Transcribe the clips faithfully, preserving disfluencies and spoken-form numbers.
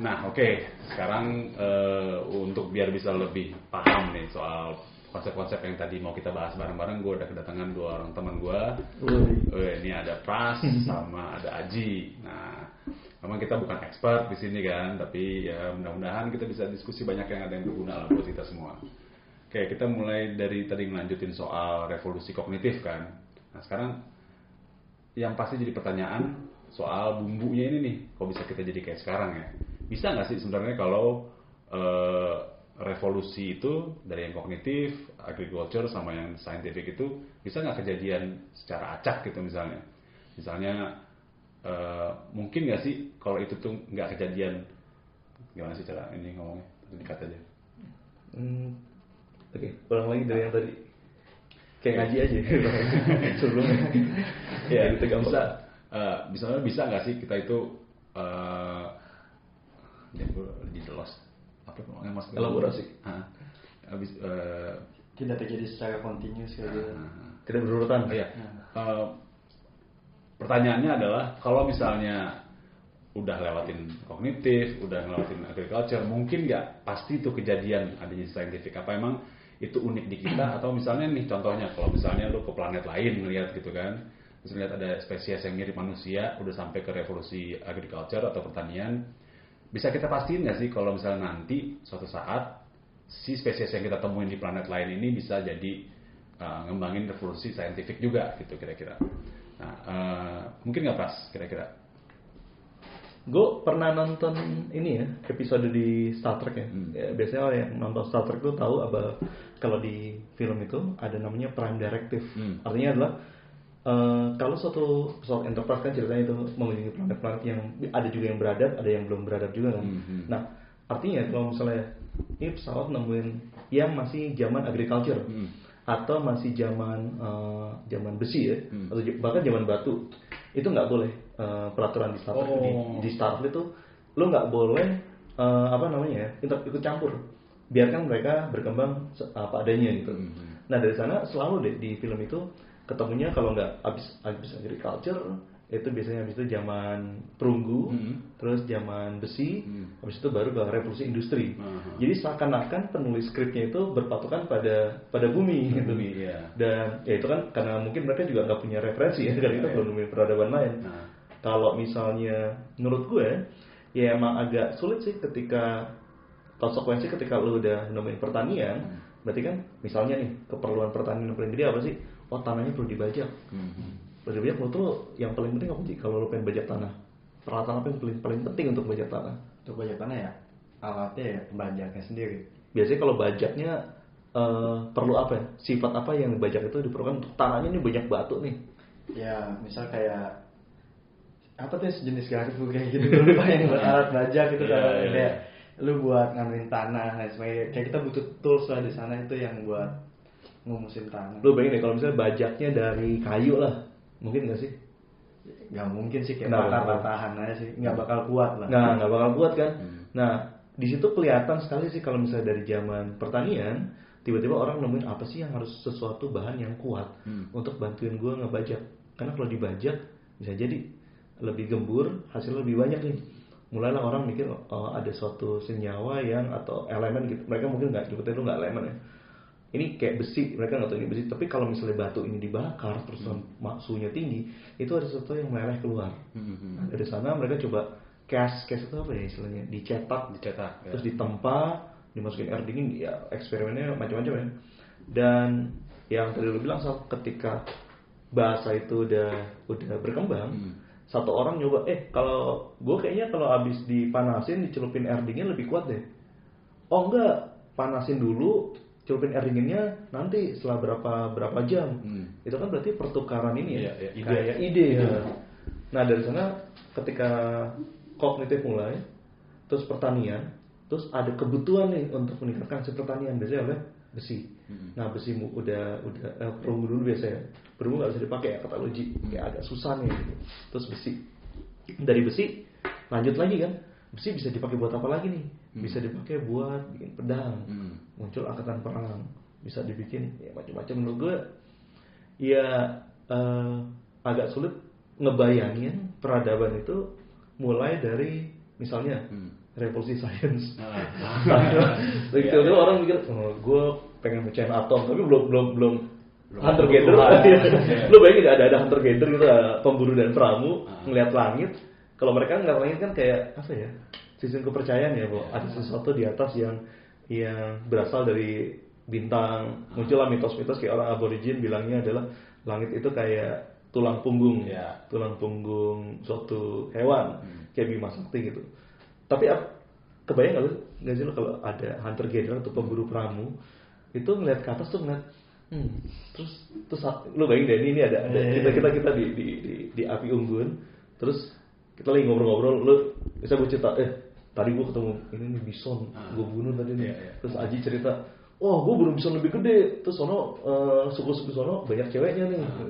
Nah, oke. Okay. Sekarang uh, untuk biar bisa lebih paham nih soal konsep-konsep yang tadi mau kita bahas bareng-bareng, gue udah kedatangan dua orang teman gue. Uh, ini ada Pras sama ada Aji. Nah, memang kita bukan expert di sini kan, tapi ya mudah-mudahan kita bisa diskusi banyak yang ada yang berguna lah buat kita semua. Oke, kita mulai dari tadi ngelanjutin soal revolusi kognitif kan. Nah, sekarang yang pasti jadi pertanyaan soal bumbunya ini nih, kok bisa kita jadi kayak sekarang ya? Bisa nggak sih sebenarnya kalau uh, revolusi itu dari yang kognitif, agriculture, sama yang scientific itu bisa nggak kejadian secara acak gitu misalnya? Misalnya uh, mungkin nggak sih kalau itu tuh nggak kejadian, gimana sih cara ini ngomongnya? Dekat aja. Hmm. Oke, okay, ulang lagi dari yang tadi. Kayak ngaji aja sebelumnya. Ya, itu gak bisa. Uh, misalnya bisa nggak sih kita itu uh, ya gue jadi lost. Apa namanya mas? Elaborasi. Ah, abis uh, tidak terjadi secara continuous kayak gitu. Uh, Kita berurutan. Uh, ya. Uh, pertanyaannya adalah kalau misalnya udah lewatin kognitif, udah lewatin agriculture, mungkin nggak pasti itu kejadian adanya scientific. Apa emang itu unik di kita, atau misalnya nih contohnya kalau misalnya lu ke planet lain ngelihat gitu kan, terus ngelihat ada spesies yang mirip manusia udah sampai ke revolusi agriculture atau pertanian, bisa kita pastiin nggak sih kalau misalnya nanti suatu saat si spesies yang kita temuin di planet lain ini bisa jadi uh, ngembangin revolusi scientific juga gitu kira-kira? Nah, uh, mungkin nggak pas kira-kira? Gue pernah nonton ini ya, episode di Star Trek ya. Hmm. Ya biasanya orang yang nonton Star Trek tuh tahu apa, kalau di film itu ada namanya Prime Directive. Hmm. Artinya adalah uh, kalau suatu pesawat Enterprise kan ceritanya itu mengunjungi planet-planet yang ada juga yang beradab, ada yang belum beradab juga kan. Hmm. Nah, artinya kalau misalnya ini pesawat nemuin yang masih zaman agriculture, hmm, atau masih zaman uh, zaman besi ya, hmm, atau bahkan zaman batu, itu nggak boleh. Uh, peraturan di Starfleet, oh, di, di Starfleet tuh lo nggak boleh uh, apa namanya ikut ikut campur, biarkan mereka berkembang apa adanya gitu. Mm-hmm. Nah dari sana selalu deh di film itu ketemunya kalau nggak abis abis agriculture itu biasanya abis itu zaman perunggu, mm-hmm, terus zaman besi, mm-hmm, abis itu baru ke revolusi industri. Uh-huh. Jadi seakan-akan penulis skripnya itu berpatokan pada pada bumi, mm-hmm, gitu. Yeah. Dan ya itu kan karena mungkin mereka juga nggak punya referensi ya, karena kita yeah, belum memiliki peradaban lain. Nah. Kalau misalnya menurut gue ya emang agak sulit sih ketika konsekuensi ketika lo udah nemuin pertanian, hmm, berarti kan misalnya nih keperluan pertanian yang paling gede apa sih? Oh tanahnya perlu dibajak. Hmm. Perlu dibajak menurut lo yang paling penting apa sih? Kalau lo pengen bajak tanah, peralatan apa yang paling, paling penting untuk bajak tanah? Untuk bajak tanah ya alatnya ya bajaknya sendiri. Biasanya kalau bajaknya uh, perlu apa ya? Sifat apa yang bajak itu diperlukan untuk tanahnya ini banyak batu nih? Ya misal kayak apa tuh sejenis garpu kayak gitu lu bayangin buat alat baja gitu yeah, kalau yeah, kayak lu buat nganuin tanah dan sebagainya kayak kita butuh tools lah di sana itu yang buat ngumusin tanah. Lu bayangin deh kalau misalnya bajaknya dari kayu lah, mungkin nggak sih? Nggak mungkin sih, kayak patah-patahan aja sih, nggak bakal kuat lah. Nah nggak bakal kuat kan? Hmm. Nah di situ kelihatan sekali sih kalau misalnya dari zaman pertanian tiba-tiba orang nemuin apa sih yang harus sesuatu bahan yang kuat, hmm, untuk bantuin gue ngebajak, karena kalau dibajak bisa jadi lebih gembur, hasilnya lebih banyak nih. Mulailah orang mikir oh, ada suatu senyawa yang atau elemen gitu. Mereka mungkin nggak sebetulnya itu nggak elemen ya. Ini kayak besi, mereka nggak tahu ini besi. Tapi kalau misalnya batu ini dibakar terus hmm, suhunya tinggi, itu ada sesuatu yang meleleh keluar. Hmm. Nah, dari sana mereka coba cast, cast itu apa ya istilahnya? Dicetak, dicetak, ya, terus ditempa, dimasukin air dingin. Ya eksperimennya macam-macam ya. Dan yang tadi lu bilang soal ketika bahasa itu udah udah berkembang. Hmm. Satu orang nyoba, eh kalau gue kayaknya kalau abis dipanasin dicelupin air dingin lebih kuat deh. Oh enggak, panasin dulu, celupin air dinginnya nanti setelah berapa berapa jam. Hmm. Itu kan berarti pertukaran ini ya, ya, ya ide, kayak ide ya. Ya. Nah dari sana ketika kognitif mulai, terus pertanian, terus ada kebutuhan nih untuk meningkatkan hasil pertanian biasanya oleh besi. Hmm. Nah besi udah udah eh, perunggu dulu biasanya. Perunggu nggak bisa dipakai ya, kata logi, ya agak susah nih. Gitu. Terus besi, dari besi lanjut lagi kan, besi bisa dipakai buat apa lagi nih? Bisa dipakai buat bikin pedang, hmm, muncul angkatan perang, bisa dibikin ya macam-macam. Menurut gue, ya eh, agak sulit ngebayangin peradaban itu mulai dari misalnya hmm, revolusi sains. Begitu dulu orang mikir, oh, gue pengen mecahin atom, tapi belum belum belum hunter gatherer. Lu bayangin ada ada hunter gatherer gitu, pemburu dan peramu ngeliat langit. Kalau mereka ngeliat langit kan kayak apa ya? Sistem kepercayaan ya, bahwa ada sesuatu di atas yang yang berasal dari bintang. Muncullah mitos-mitos kayak orang aborigin bilangnya adalah langit itu kayak tulang punggung, yeah. tulang punggung suatu hewan, hmm. kayak Bima Sakti gitu. Tapi kebayang nggak sih lo kalau ada hunter gatherer atau pemburu pramu itu ngeliat ke atas tuh ngeliat, hmm. terus terus lo bayangin deh ini, ini ada, ada yeah. kita kita kita di di di, di api unggun, terus kita lagi ngobrol-ngobrol, lo bisa gue cerita, eh tadi gue ketemu ini nih bison, ah. gue bunuh tadi nih, yeah, yeah. terus Aji cerita, oh gue bunuh bison lebih gede, terus sono uh, suku-suku sono banyak ceweknya nih. Ah.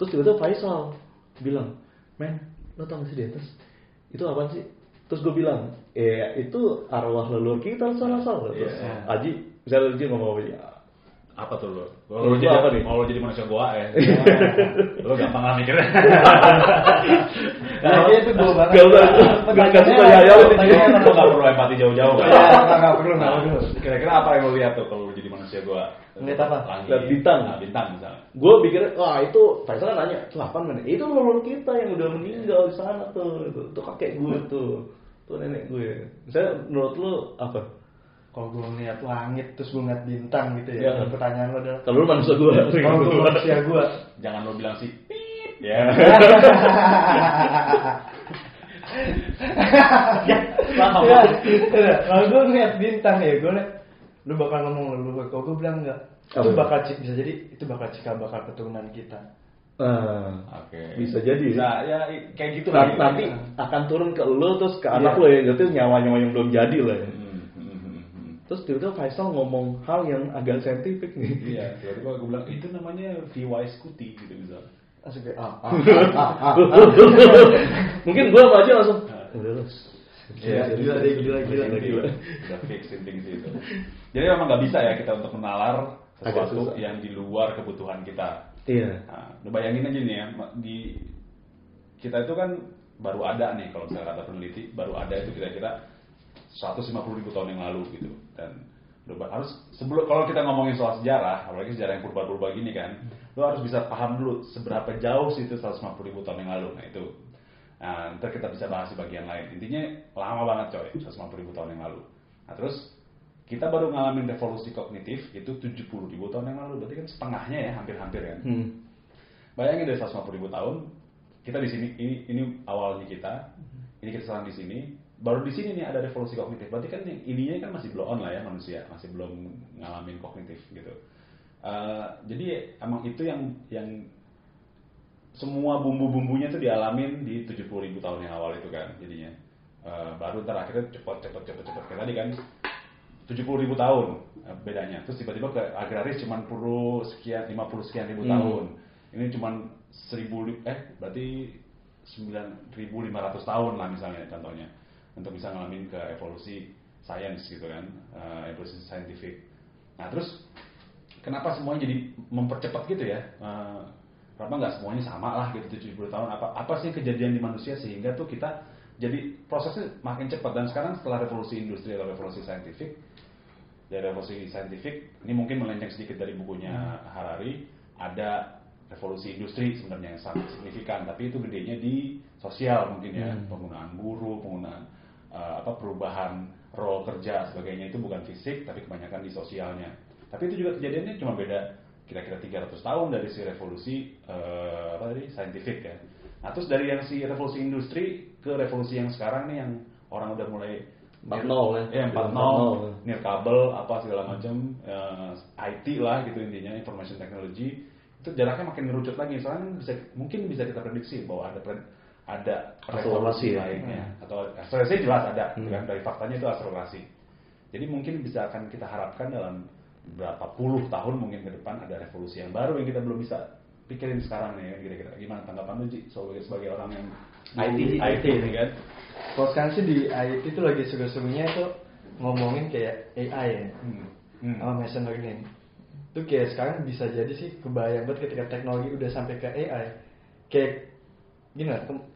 Terus tiba-tiba Faisal bilang, men, lo tau gak sih di atas? Itu apaan sih? Terus gue bilang, eh itu arwah leluhur kita salah-salah. Terus yeah. Aji, misalnya Aji ngomong apa? Apa tuh lo? Lo, lo, lo apa nih? Mau lo jadi manusia goa ya? Lo gampang lah mikirnya. Nah, kayaknya itu gue banget. Gak suka ya-ya lo. Lo gak perlu empati jauh-jauh. Gak perlu. Kira-kira apa yang lo lihat tuh kalau lo jadi manusia goa? Lihat apa? Lihat bintang. Bintang misalnya. Gue pikir, wah itu Faisal kan nanya, itu apa mana? Itu leluhur kita yang udah meninggal di sana tuh. Itu kakek gue tuh. Itu nenek gue. Misalnya menurut lo apa? Kalau gue ngeliat langit terus gue ngeliat bintang gitu ya, ya. Pertanyaan lo adalah kalau lo manusia gue, kalau gue manusia gue, jangan lo bilang sih pip ya. Paham ya. Kalau gue ngeliat bintang ya gue liat, lo bakal ngomong lo, kalau gue bilang enggak, itu bakal bisa jadi itu bakal cikal bakal keturunan kita. Uh, okay. Bisa jadi nah, ya kayak gitu lah. Tapi akan turun ke lo terus ke anak lo ya, berarti nyawa-nyawa yang belum jadi lah. Terus tiba-tiba Faisal ngomong hal yang agak saintifik nih. Iya, tiba-tiba gue bilang itu namanya V Y Scuti gitu misalnya. Langsung kayak ah ah ah ah. Mungkin gue aja langsung udah lulus. Iya, gila gila gila gila. Udah fix thinking sih itu. Jadi memang nggak bisa ya kita untuk menalar sesuatu yang di luar kebutuhan kita. Iya. Nah, bayangin aja nih ya, di kita itu kan baru ada nih kalau misalnya kata peneliti, baru ada itu kira-kira seratus lima puluh ribu tahun yang lalu gitu. Dan lo harus sebelum kalau kita ngomongin soal sejarah, apalagi sejarah yang purba-purba gini kan, lo harus bisa paham dulu seberapa jauh sih itu seratus lima puluh ribu tahun yang lalu. Nah itu, nah, ntar kita bisa bahas di bagian lain. Intinya lama banget coy, seratus lima puluh ribu tahun yang lalu. Nah terus kita baru ngalamin revolusi kognitif itu tujuh puluh ribu tahun yang lalu, berarti kan setengahnya ya, hampir-hampir kan. Hmm. Bayangin dari seratus lima puluh ribu tahun, kita di sini ini ini awalnya kita, ini kita sekarang di sini. Baru di sini nih ada revolusi kognitif. Berarti kan ininya kan masih belum on lah ya manusia, masih belum ngalamin kognitif gitu. Uh, jadi emang itu yang yang semua bumbu-bumbunya tuh dialamin di tujuh puluh ribu tahun yang awal itu kan jadinya. Uh, baru ntar akhirnya cepet cepet cepet cepet kayak tadi kan tujuh puluh ribu tahun uh, bedanya. Terus tiba-tiba ke agraris cuma perlu sekian lima puluh sekian ribu hmm. tahun. Ini cuma seribu eh berarti sembilan ribu lima ratus tahun lah misalnya contohnya. Untuk bisa ngalamin ke evolusi sains gitu kan, uh, evolusi scientific. Nah terus kenapa semuanya jadi mempercepat gitu ya? Uh, kenapa nggak semuanya sama lah gitu tujuh puluh tahun? Apa apa sih kejadian di manusia sehingga tuh kita jadi prosesnya makin cepat? Dan sekarang setelah revolusi industri atau revolusi scientific, dari revolusi scientific ini mungkin melenceng sedikit dari bukunya Harari, ada revolusi industri sebenarnya yang sangat signifikan, tapi itu gedenya di sosial mungkin ya, hmm. penggunaan buruh, penggunaan Uh, apa perubahan role kerja sebagainya itu bukan fisik tapi kebanyakan di sosialnya. Tapi itu juga kejadiannya cuma beda kira-kira tiga ratus tahun dari si revolusi uh, apa tadi scientific ya. Nah terus dari yang si revolusi industri ke revolusi yang sekarang nih yang orang udah mulai empat nol ya, empat nol nirkabel apa segala macam uh, I T lah gitu intinya information technology itu jaraknya makin ngerucut lagi. Soalnya bisa mungkin bisa kita prediksi bahwa ada pre- ada akselerasi lainnya ya. Atau akselerasi jelas ada hmm. kan? Dari faktanya itu akselerasi. Jadi mungkin bisa akan kita harapkan dalam berapa puluh tahun mungkin ke depan ada revolusi yang baru yang kita belum bisa pikirin sekarang nih kira-kira. Gimana tanggapan lu Ji sebagai sebagai orang yang I T I T nih kan? Kalau sekarang sih di I T itu lagi seru-serunya itu ngomongin kayak A I ya. Hmm. Hmm. Oh, machine learning. Itu kayak sekarang bisa jadi sih kebayang banget ketika teknologi udah sampai ke A I. Kayak gimana?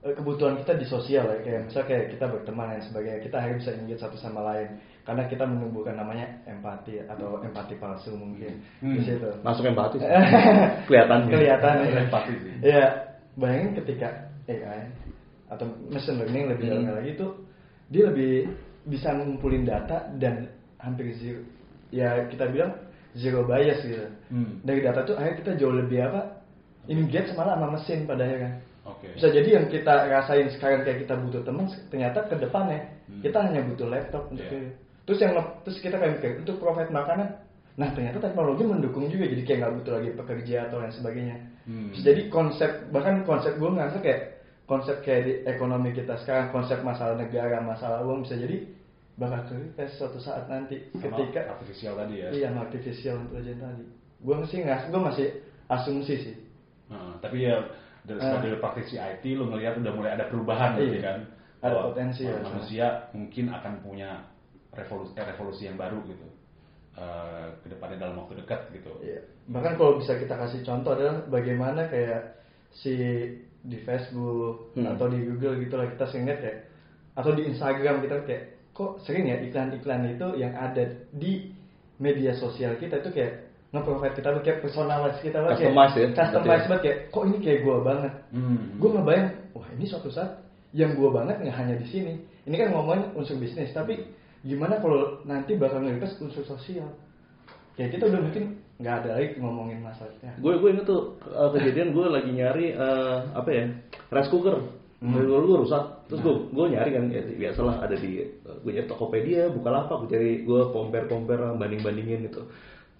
kebutuhan kita di sosial ya, kayak misalnya kayak kita berteman dan sebagainya, kita akhirnya bisa engage satu sama lain karena kita menumbuhkan namanya empati atau empati palsu mungkin hmm. di situ. Masuk empati sih. Kelihatan kelihatan ya. Empati sih. Iya, bayangin ketika A I atau machine learning lebih hmm. dalam lagi itu, dia lebih bisa ngumpulin data dan hampir zero, ya kita bilang zero bias gitu. Hmm. Dari data itu akhirnya kita jauh lebih apa? Engage malah sama mesin pada akhirnya kan. Okay. Bisa jadi yang kita rasain sekarang kayak kita butuh teman, ternyata ke depannya hmm. kita hanya butuh laptop untuk yeah. terus yang terus kita kayak mikir untuk provide makanan, nah ternyata teknologi mendukung juga, jadi kayak nggak butuh lagi pekerja atau lain sebagainya. Hmm. Terus jadi konsep, bahkan konsep gue ngerasa kayak konsep kayak di ekonomi kita sekarang, konsep masalah negara, masalah uang bisa jadi bakal terlihat suatu saat nanti sama ketika artificial tadi ya. Iya, artificial intelligence tadi. Gue masih nggak, gue masih asumsi sih. Hmm, tapi ya. Dari sebagai uh, praktisi I T, lo melihat udah mulai ada perubahan gitu kan? Ada bahwa, potensi bahwa ya, manusia ya. Mungkin akan punya revolusi, revolusi yang baru gitu uh, ke depannya dalam waktu dekat gitu. Iya. Bahkan hmm. kalau bisa kita kasih contoh adalah bagaimana kayak si di Facebook hmm. atau di Google gitulah kita sering lihat kayak, atau di Instagram kita kayak kok sering ya iklan-iklan itu yang ada di media sosial kita itu kayak nge-provide kita kayak personalize kita banget customize ya, customize banget kayak kok ini kayak gue banget hmm. gue ngebayang wah ini suatu saat yang gue banget nggak hanya di sini, ini kan ngomongin unsur bisnis tapi gimana kalau nanti bakal ngelipas unsur sosial kayak kita udah mungkin nggak ada lagi ngomongin masalahnya. Gue gue inget tuh kejadian gue lagi nyari uh, apa ya rice cooker. Hmm. Lalu gue rusak, terus gue gue nyari kan ya, biasalah ada di gue nyari Tokopedia, Bukalapak, gue cari gue compare-compare banding-bandingin gitu.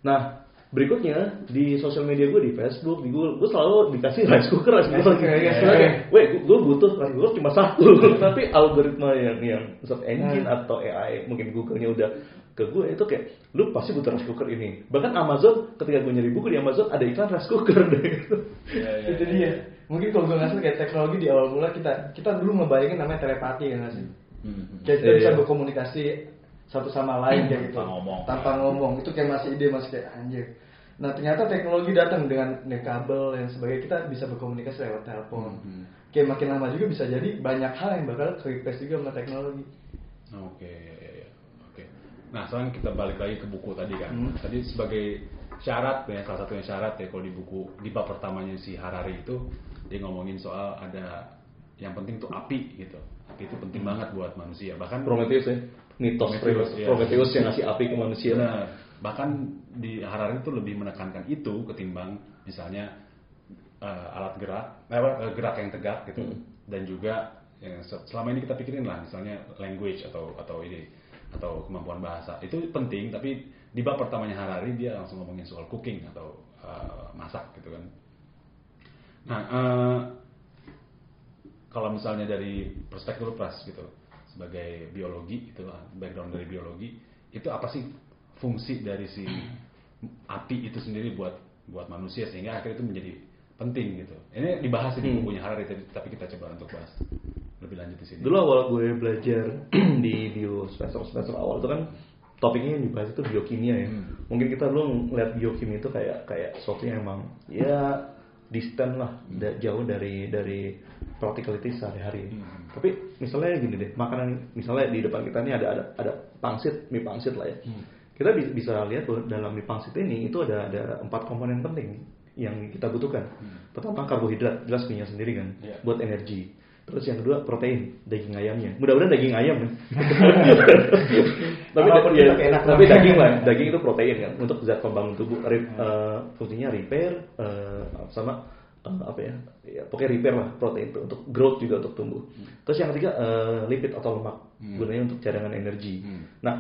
Nah berikutnya di sosial media gue di Facebook, di Google, gue selalu dikasih rice cooker, rice cooker, weh gue butuh rice cooker cuma satu, tapi algoritma yang yang search engine atau A I mungkin Google-nya udah ke gue itu kayak lu pasti butuh rice cooker ini. Bahkan Amazon ketika gue nyari buku di Amazon ada iklan rice cooker deh. Ya, ya, itu dia. Ya. Mungkin kalau gue ngasih kayak teknologi di awal mula kita kita dulu ngebayangin namanya telepati kan sih, hmm. kayak kita ya, bisa ya. berkomunikasi satu sama lain kayak gitu, ngomong, tanpa ya. ngomong itu kayak masih ide masih kayak anjir. Nah ternyata teknologi datang dengan kabel dan sebagainya, kita bisa berkomunikasi lewat telepon. Mm-hmm. Kayak makin lama juga bisa jadi banyak hal yang bakal replace juga sama teknologi. Oke, okay, ya, ya, ya. oke. Okay. Nah sekarang kita balik lagi ke buku tadi kan. Mm. Tadi sebagai syarat, ya, salah satunya syarat ya kalau di buku di bab pertamanya si Harari itu dia ngomongin soal ada yang penting tuh api gitu. Api itu penting mm. banget buat manusia. Bahkan Prometheus ya. Mitos Prometheus, ya. Prometheus yang ngasih api ke manusia. Nah, bahkan di Harari itu lebih menekankan itu ketimbang misalnya uh, alat gerak, uh, gerak yang tegak gitu, hmm. dan juga yang selama ini kita pikirin lah, misalnya language atau atau ini atau kemampuan bahasa itu penting. Tapi di bab pertamanya Harari dia langsung ngomongin soal cooking atau uh, masak gitu kan. Nah, uh, kalau misalnya dari perspektif luas gitu. Sebagai biologi gitu lah, background dari biologi itu apa sih fungsi dari si api itu sendiri buat buat manusia sehingga akhirnya itu menjadi penting gitu. Ini dibahas di bukunya Harari tapi kita coba untuk bahas lebih lanjut di sini. Dulu awal gue belajar di bio semester semester awal itu kan topiknya yang dibahas itu biokimia ya. Hmm. Mungkin kita dulu ngeliat biokimia itu kayak kayak sesuatu yang emang ya distant lah, jauh dari dari practicality sehari-hari. Hmm. Tapi misalnya gini deh, makanan misalnya di depan kita ini ada ada ada pangsit, mie pangsit lah ya. Hmm. Kita bisa lihat bahwa dalam mie pangsit ini itu ada ada empat komponen penting yang kita butuhkan. Hmm. Pertama karbohidrat, jelas mie-nya sendiri kan, yeah. buat energi. Terus yang kedua protein, daging ayamnya. Mudah-mudahan daging ayam kan. tapi da- ya, enak, tapi daging lah, daging itu protein kan untuk zat pembangun tubuh, rep, uh, fungsinya repair uh, sama uh, apa ya? Ya pokoknya repair lah protein itu untuk growth juga untuk tumbuh. Hmm. Terus yang ketiga uh, lipid atau lemak, hmm. gunanya untuk cadangan energi. Hmm. Nah,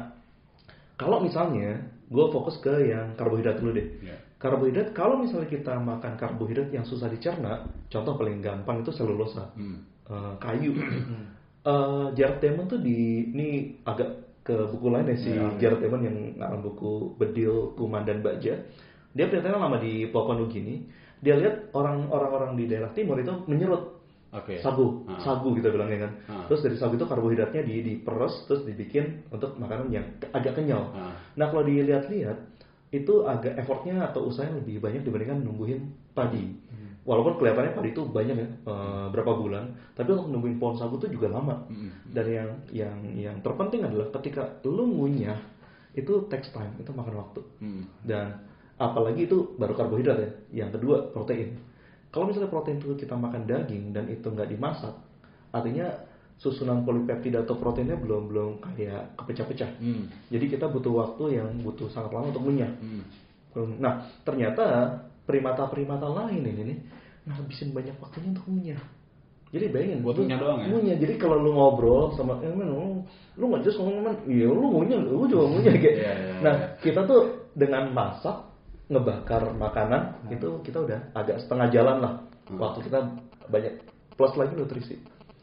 kalau misalnya gue fokus ke yang karbohidrat dulu deh. Yeah. Karbohidrat, kalau misalnya kita makan karbohidrat yang susah dicerna, contoh paling gampang itu selulosa. Hmm. Uh, kayu. uh, Jared Diamond tuh di ini agak ke buku lain ya si yeah, Jared Diamond yang ngarang buku Bedil, Kuman dan Baja. Dia kelihatannya lama di Papua Nugini. Dia lihat orang-orang di daerah timur itu menyerut okay. sagu, uh-huh. sagu kita bilangnya kan. Uh-huh. Terus dari sagu itu karbohidratnya di diperes terus dibikin untuk makanan yang agak kenyal. Uh-huh. Nah kalau dilihat-lihat itu agak effortnya atau usahanya lebih banyak dibandingkan nungguin padi. walaupun kelihatannya padi itu banyak ya, uh, berapa bulan, tapi untuk nemuin pohon sagu itu juga lama. Mm-hmm. Dan yang yang yang terpenting adalah ketika lu ngunyah itu takes time, itu makan waktu. Mm-hmm. Dan apalagi itu baru karbohidrat ya. Yang kedua protein. Kalau misalnya protein itu kita makan daging dan itu nggak dimasak, artinya susunan polipeptida atau proteinnya belum belum kayak kepecah-pecah. Hmm. Jadi kita butuh waktu yang butuh sangat lama untuk ngunyah. Hmm. Nah, ternyata primata-primata lain ini ngabisin banyak waktunya untuk ngunyah. Jadi bayangin buat ngunyah doang ya. Ngunyah. Jadi kalau lu ngobrol sama yang lu lu enggak jelas ngomong, "Iya, lu ngunyah, lu juga ngunyah." Kayak. Yeah, yeah, yeah. Nah, kita tuh dengan masak, ngebakar makanan, hmm. itu kita udah agak setengah jalan lah. Hmm. Waktu kita banyak plus lagi nutrisi.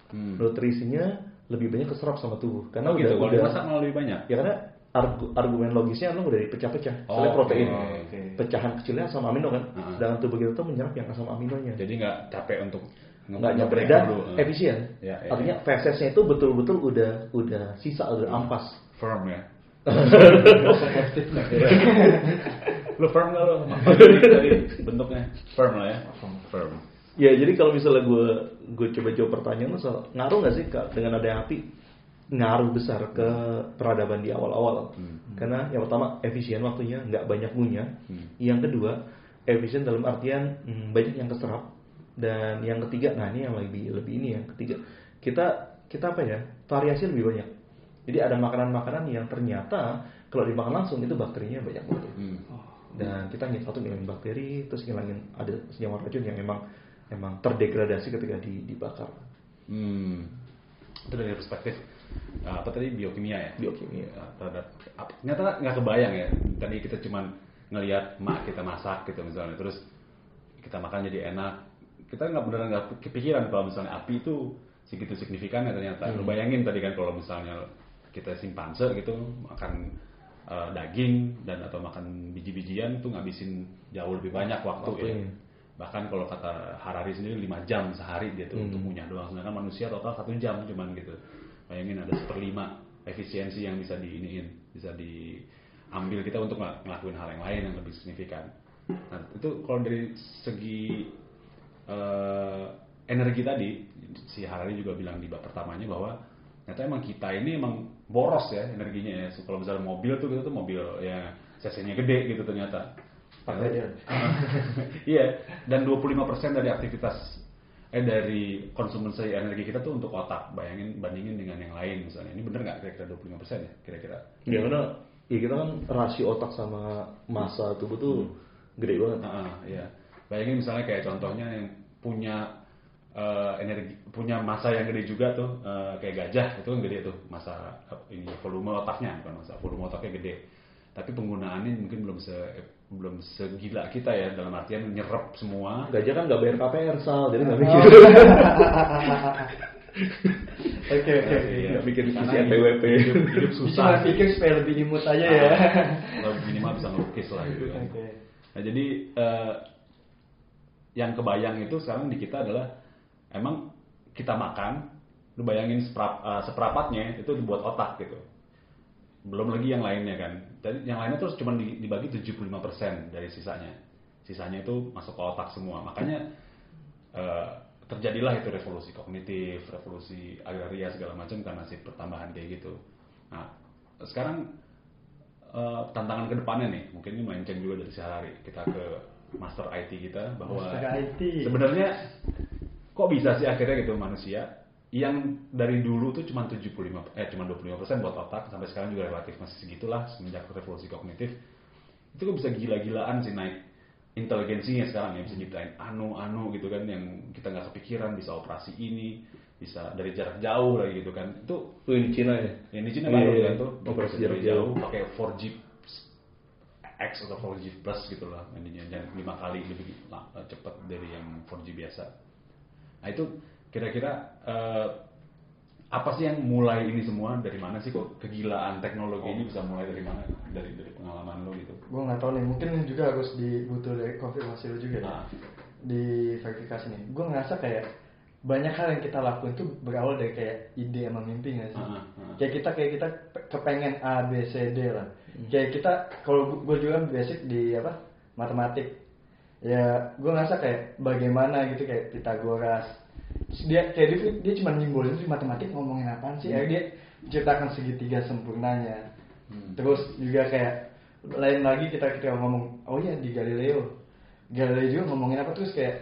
Hmm. Nutrisinya lebih banyak keserap sama tubuh karena oh, udah, gitu. Kalau udah dimasak malah lebih banyak ya, karena argu, argumen logisnya lo udah dipecah-pecah. Oh, soalnya protein okay, okay. pecahan kecilnya asam amino kan, uh-huh. sedangkan tubuh kita tuh menyerap yang asam aminonya, jadi nggak capek untuk nggak nyamper dan efisien ya, ya, artinya ya. Fesesnya itu betul-betul udah udah sisa, udah ampas firm ya. Lo firm nggak lo dari bentuknya firm lah ya, firm. Ya jadi kalau misalnya gue gue coba jawab pertanyaan lo soal ngaruh nggak sih Kak, dengan ada api, ngaruh besar ke peradaban di awal-awal. Hmm. Karena yang pertama efisien waktunya, nggak banyak ngunyah. Hmm. Yang kedua efisien dalam artian hmm, banyak yang keserap. Dan yang ketiga, nah ini yang lebih lebih ini yang ketiga kita kita apa ya, variasi lebih banyak. Jadi ada makanan-makanan yang ternyata kalau dimakan langsung itu bakterinya banyak banget. Hmm. Dan kita ngilangin satu ngilangin bakteri, terus ngilangin ada senyawa racun yang memang emang terdegradasi ketika dibakar. Hmm. Itu dari perspektif apa tadi, biokimia ya? Biokimia. Terhadap, ternyata nggak kebayang ya. Tadi kita cuman ngelihat mak kita masak gitu misalnya, terus kita makan jadi enak. Kita nggak beneran nggak kepikiran kalau misalnya api itu segitu signifikan ya ternyata. Hmm. Lu bayangin tadi kan kalau misalnya kita simpanse gitu makan uh, daging dan atau makan biji-bijian tuh ngabisin jauh lebih banyak waktu. Waktunya. Ya. Bahkan kalau kata Harari sendiri lima jam sehari dia tuh hmm. untuk ngunyah doang, sedangkan manusia total satu jam cuman gitu. Bayangin ada seperlima efisiensi yang bisa diiniin, bisa diambil kita untuk ngelakuin hal yang lain yang lebih signifikan. Nah itu kalau dari segi uh, energi tadi, si Harari juga bilang di bab pertamanya bahwa ternyata emang kita ini emang boros ya energinya ya. So, kalau misalnya mobil tuh kita tuh mobil ya C C-nya gede gitu ternyata. Iya, dan dua puluh lima persen dari aktivitas eh dari konsumsi energi kita tuh untuk otak. Bayangin bandingin dengan yang lain misalnya. Ini bener nggak kira-kira dua puluh lima persen ya kira-kira? Ya karena ya kita kan rasio otak sama massa tubuh tuh hmm. gede banget. Uh-huh, iya. Bayangin misalnya kayak contohnya yang punya uh, energi punya massa yang gede juga tuh uh, kayak gajah itu kan gede tuh massa ini volume otaknya bukan massa volume otaknya gede. Tapi penggunaannya mungkin belum se belum segila kita ya, dalam artian nyerap semua. Gajah kan nggak bayar K P R Sal, jadi nggak mikir. Oke oke, nggak mikir sisi P W P. Hidup susah. Cuma pikir supaya lebih imut aja ya. Kalau minimal bisa ngelukis lah gitu kan. Okay. Nah jadi uh, yang kebayang itu sekarang di kita adalah emang kita makan, lu bayangin seperap, uh, seperapatnya itu dibuat otak gitu. Belum lagi yang lainnya kan. Jadi yang lainnya terus cuma dibagi tujuh puluh lima persen dari sisanya. Sisanya itu masuk ke otak semua. Makanya eh, terjadilah itu revolusi kognitif, revolusi agraria segala macam karena si pertambahan kayak gitu. Nah, sekarang eh, tantangan kedepannya nih, mungkin ini melenceng juga dari sehari. Kita ke master I T kita bahwa sebenarnya kok bisa sih akhirnya gitu manusia yang dari dulu tuh cuma tujuh puluh lima eh cuma dua puluh lima persen buat otak sampai sekarang juga relatif masih segitulah semenjak revolusi kognitif. Itu kok bisa gila-gilaan sih naik inteligensinya sekarang ya, bisa nyiptain anu-anu gitu kan yang kita enggak kepikiran, bisa operasi ini, bisa dari jarak jauh lagi gitu kan. Itu di Cina ya. Ya di Cina baru kan tuh operasi jarak jauh pakai four G X atau four G plus gitulah ininya, dan lima kali lebih cepat dari yang four G biasa. Nah itu kira-kira uh, apa sih yang mulai ini semua, dari mana sih kok kegilaan teknologi ini bisa mulai dari mana, dari dari pengalaman lo gitu? Gue nggak tahu nih, mungkin juga harus dibutuh dari konfirmasi lo juga nah. ya, di verifikasi nih. Gue ngerasa kayak banyak hal yang kita lakuin tuh berawal dari kayak ide sama mimpi nggak sih? Uh, uh. Kayak kita kayak kita kepengen A B C D lah. Hmm. Kayak kita kalau gue juga basic di apa matematik. ya gue ngerasa kayak bagaimana gitu, kayak Pythagoras. Terus dia kayak dia, dia cuma nyimbolin sih matematik ngomongin apaan sih, akhirnya dia menceritakan segitiga sempurnanya. hmm. Terus juga kayak lain lagi kita kita ngomong, oh ya di Galileo Galileo juga ngomongin apa. Terus kayak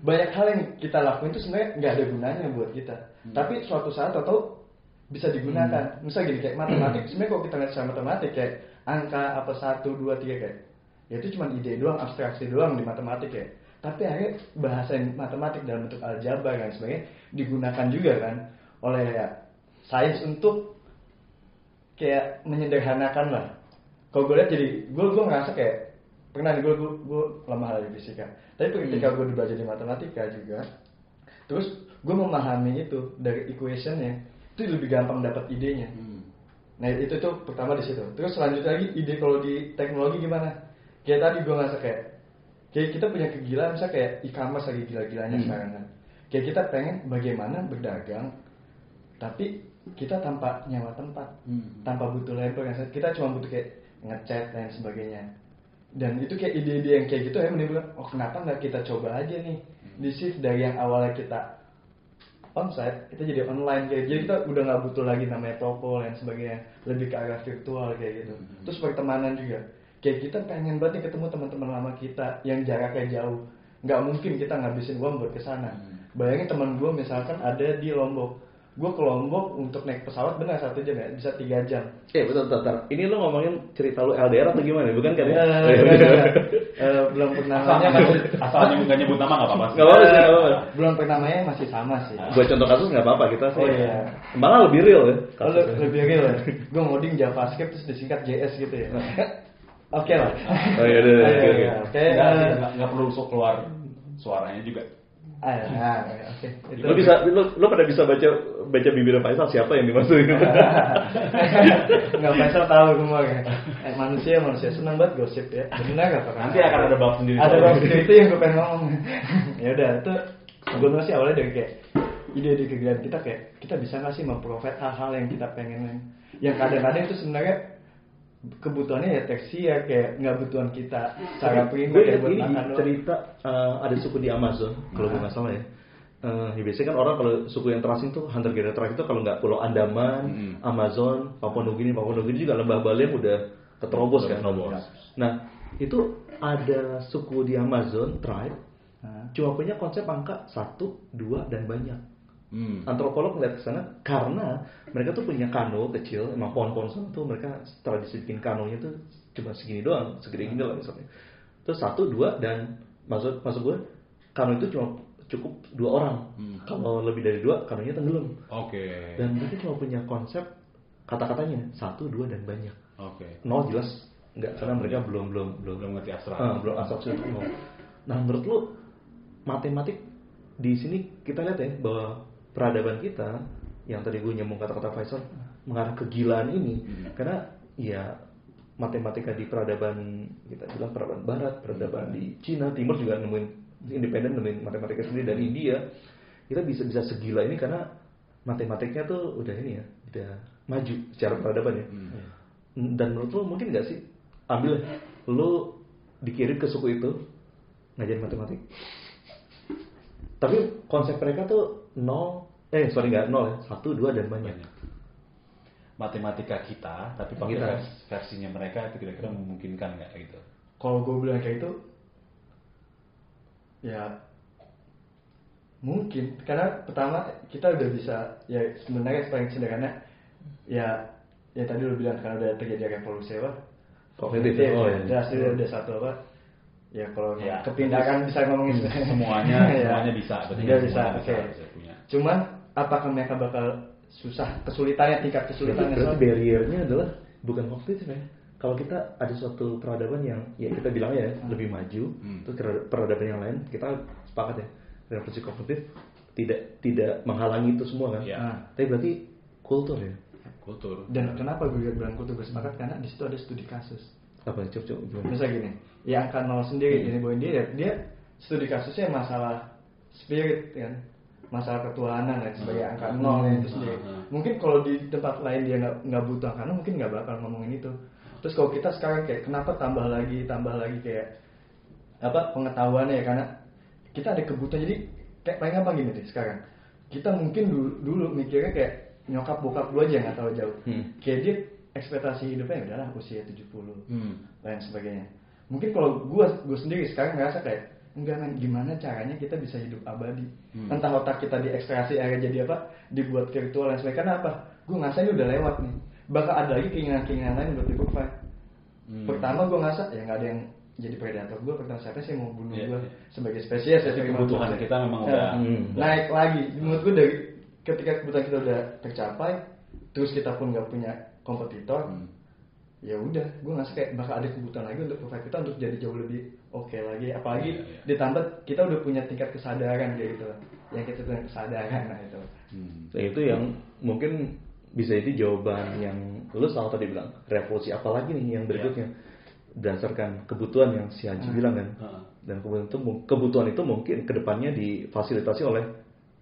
banyak hal yang kita lakuin itu sebenarnya nggak ada gunanya buat kita, hmm. tapi suatu saat atau bisa digunakan. hmm. Misalnya gini, kayak matematik sebenarnya kalau kita ngeliat matematik kayak angka apa satu, dua, tiga kayak ya itu cuma ide doang, abstraksi doang di matematik ya, tapi akhirnya bahasa matematik dalam bentuk aljabar dan sebagainya digunakan juga kan oleh ya, sains untuk kayak menyederhanakan lah. Kalau gue lihat jadi gue gue ngerasa kayak pernah gue gue gue lemah dari fisika, tapi ketika hmm. gue belajar di matematika juga, terus gue memahami itu dari equationnya itu lebih gampang dapat idenya. hmm. Nah itu tuh pertama di situ. Terus selanjutnya lagi ide kalau di teknologi gimana? Kayak tadi gue ngerasa kayak, kayak kita punya kegilaan, misalnya kayak e-commerce lagi gila-gilanya hmm. sekarang kan. Kayak kita pengen bagaimana berdagang, tapi kita tanpa nyawa tempat, hmm. tanpa butuh labor. Kita cuma butuh kayak nge-chat dan sebagainya. Dan itu kayak ide-ide yang kayak gitu ya menimbulkan, oh kenapa nggak kita coba aja nih, di shift dari yang awalnya kita onsite, kita jadi online kayak. Jadi kita udah nggak butuh lagi namanya toko dan sebagainya, lebih ke arah virtual kayak gitu. Hmm. Terus pertemanan juga. Kayak kita pengen banget ketemu teman-teman lama kita yang jaraknya jauh, nggak mungkin kita ngabisin uang buat kesana. hmm. Bayangin teman gue misalkan ada di Lombok, gue ke Lombok untuk naik pesawat benar satu jam ya, bisa tiga jam. Eh betul betul. Ini lo ngomongin cerita lo L D R atau gimana? Bukan kan? Ya? Uh, uh, belum pernahnya. Asalnya nggak nyebut nama nggak apa-apa. Nggak apa-apa. Belum pernahnya masih sama sih. Buat contoh kasus nggak apa-apa kita sih. Oh iya. Malah lebih real ya. Oh, lebih real. Ya? Gue ngoding JavaScript terus disingkat J S gitu ya. Oke okay lah. Oh iya, iya, iya, iya, iya. Oke. Okay. Nggak nggak perlu sok keluar suaranya juga. Ah, iya, iya, oke. Okay. Lo bisa, lo, lo pada bisa baca baca bibir Faisal siapa yang dimaksud? Nggak Faisal tahu semua ya. Eh, manusia manusia senang banget gosip ya. Benar nggak? Nanti akan ada bab sendiri. Ada bab sendiri itu yang gue pengen ngomong. Ya udah, itu gue ngasih awalnya dari kayak ide-ide kegilaan kita kayak kita bisa nggak sih memprovide hal-hal yang kita pengen, yang kadang-kadang itu sebenarnya kebutuhannya ya teksi ya kayak nggak butuhan kita cara print ya buat makan doang. Cerita uh, ada suku di Amazon kalau nggak salah ya. Uh, ya biasanya kan orang kalau suku yang terasing tuh hunter gatherer terakhir itu kalau nggak Pulau Andaman, hmm. Amazon, Papua Nugini, Papua Nugini juga lembah Baliem udah keterobos kan nomor. Nah itu ada suku di Amazon tribe hmm. cuma punya konsep angka satu, dua dan banyak. Hmm. Antropolog melihat kesana karena mereka tuh punya kano kecil, emang pohon-pohon sana tuh mereka tradisi bikin kanonya tuh cuma segini doang, segede gini lah misalnya. Terus satu, dua dan maksud maksud gue kano itu cuma cukup dua orang. Hmm. Kalau lebih dari dua kanonya tenggelam. Oke. Okay. Dan mereka cuma punya konsep kata-katanya satu, dua dan banyak. Oke. Okay. Nol jelas nggak karena um, mereka belum belum belum belum ngerti asrama, uh, belum asal nol. Nah menurut lu matematik di sini kita lihat ya bahwa peradaban kita yang tadi gue nyambung kata-kata Faisal mengarah kegilaan ini hmm. karena ya matematika di peradaban kita bilang peradaban barat, peradaban hmm. di Cina Timur juga nemuin independen nemuin matematika sendiri dari India. Kita bisa bisa segila ini karena matematiknya tuh udah ini ya, udah maju secara peradaban ya. Hmm. Dan menurut lo mungkin nggak sih ambil lo dikirim ke suku itu ngajarin matematik? Tapi konsep mereka tuh nol, eh sorry nggak nol ya, satu, dua dan banyak. Matematika kita, tapi pakai vers, versinya mereka itu kira-kira memungkinkan nggak gitu? Kalau gue bilang kayak itu, ya mungkin karena pertama kita udah bisa ya sebenarnya paling sederhana ya ya tadi lo bilang karena udah terjadi revolusi apa? Kognitif ya, oh, ya. Udah sudah udah satu apa? Ya kalau ya, kepindahan bisa ngomongin semuanya, semuanya bisa, betul bisa. Oke. Okay. Cuman apakah mereka bakal susah kesulitannya tingkat kesulitannya? Berarti barriernya adalah bukan waktu itu ya. Kalau kita ada suatu peradaban yang ya kita bilang ya hmm. lebih maju, hmm. terus peradaban yang lain kita sepakat ya revolusi kognitif tidak tidak menghalangi itu semua kan? Ya. Nah, tapi berarti kultur ya. Kultur. Dan kenapa gue bilang kultur gue sepakat karena di situ ada studi kasus. Apa cocok gimana? Misalnya gini, yang kan nol sendiri ini boin dia dia studi kasusnya masalah spirit kan, masalah ketuhanan kan sebagai uh, angka nol uh, itu sendiri. Uh, uh. Mungkin kalau di tempat lain dia nggak nggak butuh angka nol mungkin nggak bakal ngomongin itu. Terus kalau kita sekarang kayak kenapa tambah lagi tambah lagi kayak apa pengetahuannya ya, karena kita ada kebutuhan. Jadi kayak paling apa gini deh sekarang, kita mungkin dulu, dulu mikirnya kayak nyokap bokap gue aja nggak tahu jauh, hmm. kayak dia ekspektasi hidupnya udahlah usia tujuh puluh hmm. dan sebagainya. Mungkin kalau gue gue sendiri sekarang ngerasa kayak enggak, gimana caranya kita bisa hidup abadi, hmm. entah otak kita diekstraksi akhirnya jadi apa, dibuat virtual dan sebagainya. Karena apa, gue ngerasa ini udah lewat nih, bakal ada lagi keinginan-keinginan lain buat dibuat. hmm. Pertama gue ngerasa ya nggak ada yang jadi predator gue, pertama siapa sih mau bunuh yeah, gue yeah. sebagai spesies. Jadi ya, kebutuhan kita memang nah, udah naik lagi menurut gue. Dari ketika kebutuhan kita udah tercapai, terus kita pun nggak punya kompetitor, hmm. ya udah, gue nggak kayak bakal ada kebutuhan lagi untuk provide kita untuk jadi jauh lebih oke okay lagi, apalagi yeah, yeah. ditambah kita udah punya tingkat kesadaran kayak gitu, yang kita punya kesadaran nah itu. Hmm. So, itu yang mungkin bisa itu jawaban yang lu salah tadi bilang revolusi apalagi nih yang berikutnya yeah. berdasarkan kebutuhan yang si Haji hmm. bilang kan, uh-huh. dan kemudian itu kebutuhan itu mungkin kedepannya difasilitasi oleh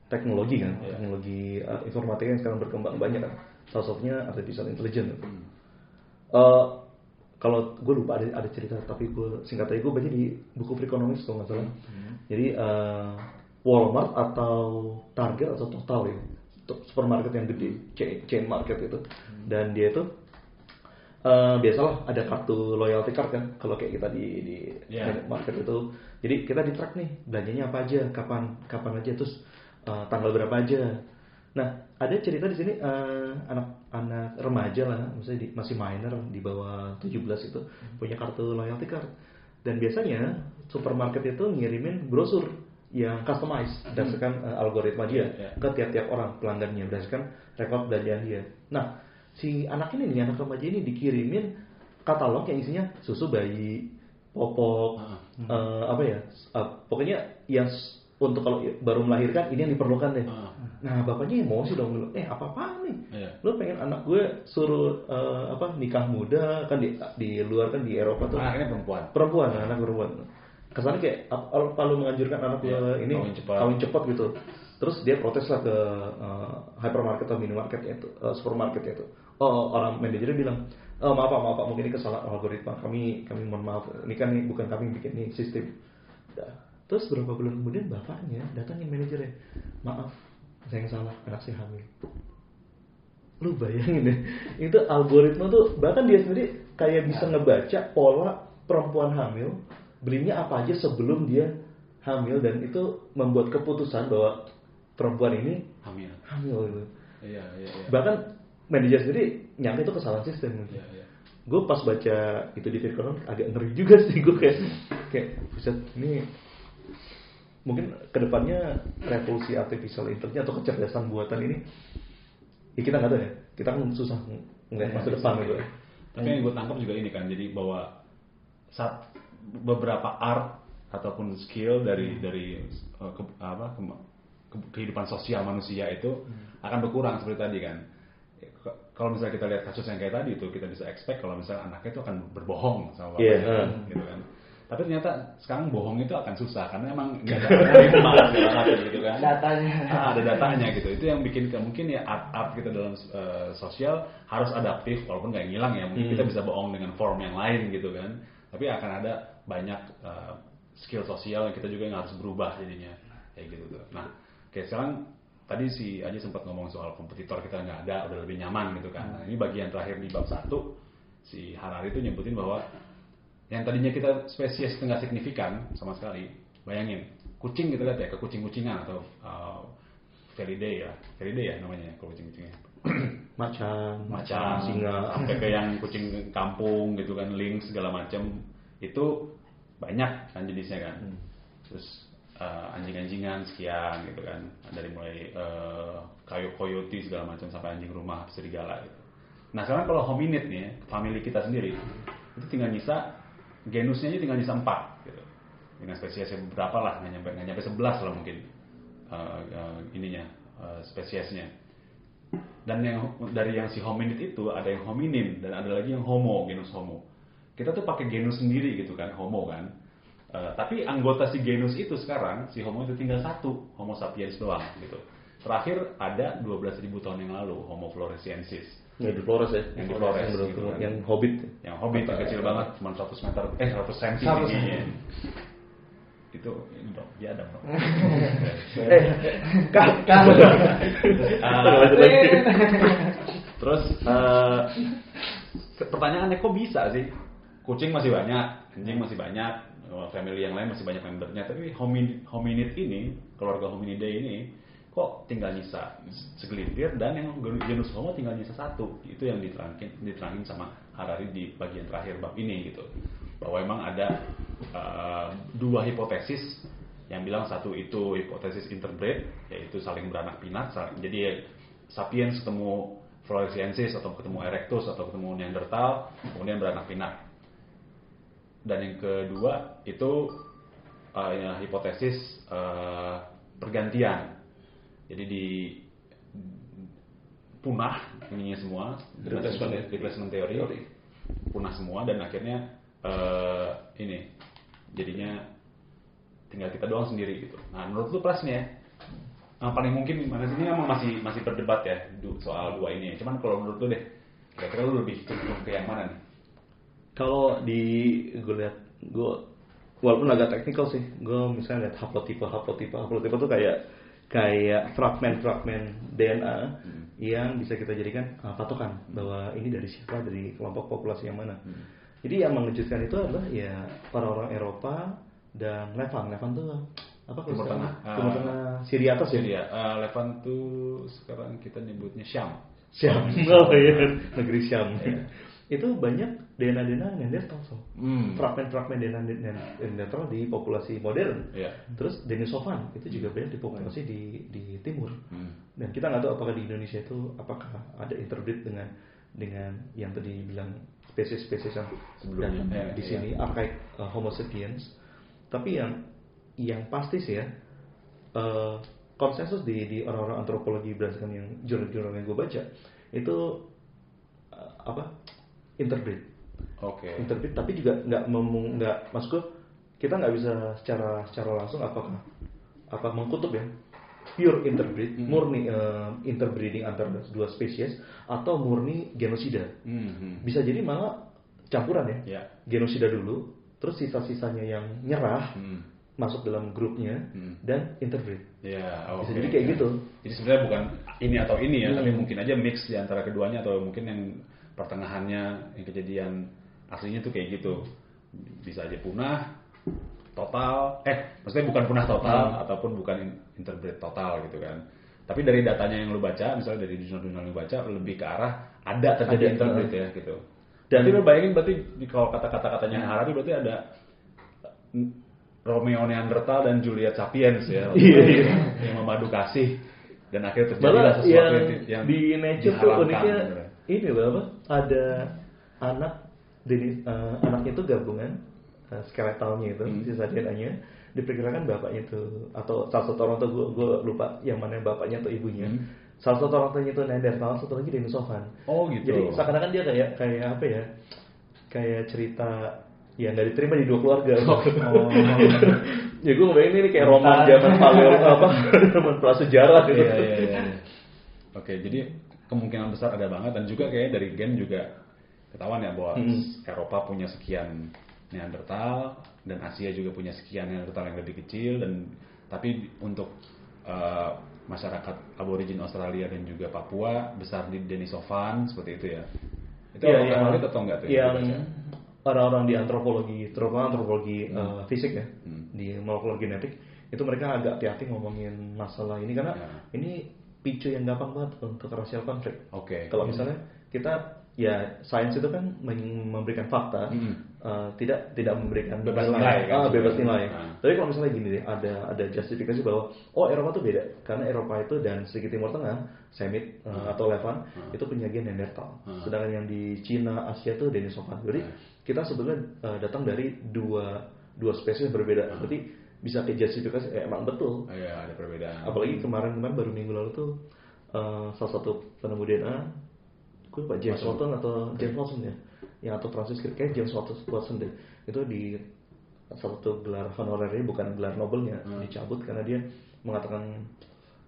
teknologi kan, yeah. teknologi uh, informatika yang sekarang berkembang banyak kan, salah satunya artificial intelligence. Hmm. Uh, kalau gue lupa ada, ada cerita, tapi gue singkat aja, gue baca di buku Freakonomics kalau nggak salah. Hmm. Jadi uh, Walmart atau Target atau Total ya, supermarket yang gede, chain market itu, hmm. dan dia itu uh, biasalah ada kartu loyalty card kan, kalau kayak kita di, di yeah. market itu. Jadi kita di track nih belanjanya apa aja, kapan kapan aja, terus uh, tanggal berapa aja. Nah, ada cerita di sini uh, anak-anak remaja lah, misalnya di, masih minor di bawah tujuh belas itu hmm. punya kartu loyalty card, dan biasanya supermarket itu ngirimin brosur yang customized berdasarkan hmm. uh, algoritma dia yeah, yeah. ke tiap-tiap orang pelanggannya berdasarkan rekod belanjaan dia. Nah, si anak ini nih, anak remaja ini dikirimin katalog yang isinya susu bayi, popok, hmm. uh, apa ya, uh, pokoknya yang untuk kalau baru melahirkan ini yang diperlukan deh. Uh. Nah bapaknya emosi dong dulu. Eh apa apaan nih? Yeah. Lu pengen anak gue suruh uh, apa nikah muda kan di di luar kan di Eropa tuh. Anaknya perempuan. Perempuan, yeah. anak perempuan. Kesannya kayak apa lu menganjurkan anak yeah. gue ini kawin cepat. kawin cepat gitu. Terus dia protes lah ke uh, hypermarket atau minimarket itu, uh, supermarket itu. Oh, orang manajernya bilang, oh, maaf pak, maaf pak, mungkin ini kesalahan algoritma. Kami kami mohon maaf. Ini kan ini bukan kami bikin ini sistem. Nah. Terus berapa bulan kemudian bapaknya datang ke manajernya, maaf, saya yang salah, anak saya hamil. Lu bayangin deh, itu algoritma tuh bahkan dia sendiri kayak bisa ngebaca pola perempuan hamil, belinya apa aja sebelum dia hamil, dan itu membuat keputusan bahwa perempuan ini hamil. Hamil gitu. Iya, iya, iya. Bahkan manajer sendiri nyangka itu kesalahan sistem. Gitu. Iya, iya. Gue pas baca itu di Freakonomics agak ngeri juga sih, gue kayak kayak buset ini. Mungkin kedepannya revolusi artificial intelligence atau kecerdasan buatan ini ya kita nggak tahu ya, kita kan susah nggak masa depan gitu. Tapi yang gue tangkap juga ini kan, jadi bahwa saat beberapa art ataupun skill dari dari ke, apa ke, kehidupan sosial manusia itu akan berkurang seperti tadi kan. Kalau misalnya kita lihat kasus yang kayak tadi itu, kita bisa expect kalau misalnya anaknya itu akan berbohong sama bapaknya, yeah. gitu kan. Tapi ternyata sekarang bohong itu akan susah karena emang nggak ada datanya gitu kan. Datanya. Ah, ada datanya gitu. Itu yang bikin mungkin ya art-art kita dalam uh, sosial harus adaptif, walaupun nggak ngilang ya. Mungkin hmm. kita bisa bohong dengan form yang lain gitu kan. Tapi akan ada banyak uh, skill sosial yang kita juga yang harus berubah jadinya kayak gitu tuh. Nah, kayak sekarang tadi si Aji sempat ngomong soal kompetitor kita nggak ada, udah lebih nyaman gitu kan. Nah, ini bagian terakhir di bab satu si Harari itu nyebutin bahwa yang tadinya kita spesies itu nggak signifikan sama sekali, bayangin kucing kita lihat ya, ke kucing-kucingan atau uh, felidae ya, felidae ya namanya ke kucing-kucingnya, macan, macan, singa, sampai ke yang kucing kampung gitu kan, lynx segala macam itu banyak kan jenisnya kan, hmm. terus uh, anjing-anjingan sekian gitu kan, dari mulai uh, coyote segala macam sampai anjing rumah, serigala gitu. Nah sekarang kalau hominid nih, family kita sendiri itu tinggal nyisa genusnya aja tinggal nyisa empat gitu. Dengan spesiesnya berapa lah, nggak nyampe, nggak nyampe sebelas lah mungkin uh, uh, ininya uh, spesiesnya. Dan yang dari yang si hominid itu ada yang hominin dan ada lagi yang homo, genus homo. Kita tuh pakai genus sendiri gitu kan, homo kan. Uh, tapi anggota si genus itu sekarang si homo itu tinggal satu, homo sapiens doang gitu. Terakhir ada dua belas ribu tahun yang lalu, homo floresiensis. Yang di Flores ya, yang di Flores, yang, gitu kan. yang Hobbit, yang Hobbit yang kecil banget, cuma seratus meter, eh seratus senti tingginya. itu dia ada dong. Terus uh, pertanyaannya kok bisa sih? Kucing masih banyak, anjing masih banyak, family yang lain masih banyak membernya. Tapi hominid, hominid ini, keluarga hominidae ini, kok tinggal nyisa segelintir dan yang genus Homo tinggal nyisa satu. Itu yang diterangin, diterangin sama Harari di bagian terakhir bab ini gitu. Bahwa emang ada uh, dua hipotesis yang bilang satu itu hipotesis interbreed, yaitu saling beranak pinak, saling, jadi sapiens ketemu floresiensis atau ketemu erectus atau ketemu Neanderthal kemudian beranak pinak. Dan yang kedua itu uh, ya, hipotesis uh, pergantian, jadi di punah ini semua replacement, replacement theory, punah semua dan akhirnya Uh, ini jadinya tinggal kita doang sendiri gitu. Nah menurut lu plusnya yang paling mungkin mana sih, ini emang masih masih berdebat ya soal dua ini. Cuman kalau menurut lu deh, kira-kira lu lebih cenderung ke yang mana nih? Kalau di gue lihat, gue walaupun agak teknikal sih, gue misalnya lihat haplotipe, haplotipe, haplotipe tuh kayak kayak fragmen-fragmen D N A hmm. yang bisa kita jadikan uh, patokan bahwa ini dari siapa, dari kelompok populasi yang mana. Hmm. Jadi yang mengejutkan itu adalah ya para orang Eropa dan Levant. Levant tuh apa kalau Timur Tengah? Timur Tengah, Syria atas ya? Syria. Uh, Levant tuh sekarang kita nyebutnya Syam. Syam. Oh iya, negeri Syam. Yeah. Itu banyak D N A-D N A Neanderthal. Hmm. Fragmen-fragmen D N A Neanderthal di populasi modern. Yeah. Terus Denisovan itu juga banyak di populasi yeah. di di timur. Hmm. Dan kita nggak tahu apakah di Indonesia itu apakah ada interbreed dengan dengan yang tadi bilang spesies-spesies yang sebelumnya eh, di sini iya. arkaik uh, Homo sapiens, tapi yang yang pasti sih ya uh, konsensus di, di orang-orang antropologi berdasarkan yang jurnal-jurnal yang gue baca itu uh, apa interbreed, okay. interbreed tapi juga nggak memung nggak maksud kita nggak bisa secara secara langsung apakah apa mengkutub ya pure interbreed, mm-hmm. murni uh, interbreeding antara dua spesies atau murni genosida. Mm-hmm. Bisa jadi malah campuran ya, yeah. genosida dulu, terus sisa-sisanya yang nyerah mm. masuk dalam grupnya mm. dan interbreed. Yeah, okay. Bisa jadi kayak yeah. gitu. Jadi sebenarnya bukan ini atau ini ya, mm. tapi mungkin aja mix di antara keduanya atau mungkin yang pertengahannya yang kejadian aslinya tuh kayak gitu. Bisa aja punah. Total, eh maksudnya bukan punah total hmm. ataupun bukan interbreed total gitu kan. Tapi dari datanya yang lu baca, misalnya dari jurnal-jurnal yang lu baca lebih ke arah ada terjadi interbreed ya gitu. Dan lu bayangin berarti kalau kata-kata-katanya hmm. Harari berarti ada Romeo Neanderthal dan Juliet Sapiens ya. Iya. Yang memadu kasih dan akhirnya terjadilah sesuatu yang, yang, yang di nature tuh uniknya ini loh apa? Ada anak Denis uh, anaknya itu gabungan skeletalnya itu, hmm. sisa D N A-nya diperkirakan bapaknya itu atau salah satu orang tuh gue gue lupa yang mana bapaknya atau ibunya. Hmm. Salah satu orang tuh itu Neanderthal, satu lagi Denisovan. Oh gitu. Jadi seakan-akan dia kayak kayak apa ya? Kayak cerita yang nggak diterima di dua keluarga. Oh. oh. Ya gue ngebayangin ini kayak roman zaman paleo apa roman prasejarah gitu. Iya, iya, iya. Oke, jadi kemungkinan besar ada banget dan juga kayaknya dari gen juga ketahuan ya bahwa hmm. Eropa punya sekian Neanderthal dan Asia juga punya sekian Neanderthal yang lebih kecil dan tapi untuk uh, masyarakat aborigin Australia dan juga Papua besar di Denisovan seperti itu ya. Itu ya, yang valid atau enggak tuh? Yang orang-orang di antropologi, terutama antropologi hmm. uh, fisik ya, hmm. di molekular genetik itu mereka agak hati-hati ngomongin masalah ini karena ya. Ini picu yang gampang banget untuk racial konflik. Oke. Okay. Kalau misalnya kita ya sains itu kan memberikan fakta, hmm. uh, tidak tidak memberikan bebas nilai, kan? ah, bebas nilai. Nah. Tapi kalau misalnya gini deh, ada ada justifikasi bahwa oh Eropa tuh beda, karena Eropa itu dan sedikit Timur Tengah, Semit uh, hmm. atau Levant hmm. itu punya gen Neanderthal, hmm. sedangkan yang di Cina, Asia tuh Denisovan. Jadi hmm. kita sebetulnya uh, datang dari dua dua spesies berbeda, hmm. berarti bisa dijustifikasi eh, emang betul. Oh, ya, ada perbedaan. Apalagi kemarin-kemarin baru minggu lalu tuh uh, salah satu penemu D N A gue Pak James Watson atau James Watson ya, yang atau Francis Crick kayak James Watson deh, itu di salah satu gelar honorernya bukan gelar Nobelnya hmm. dicabut karena dia mengatakan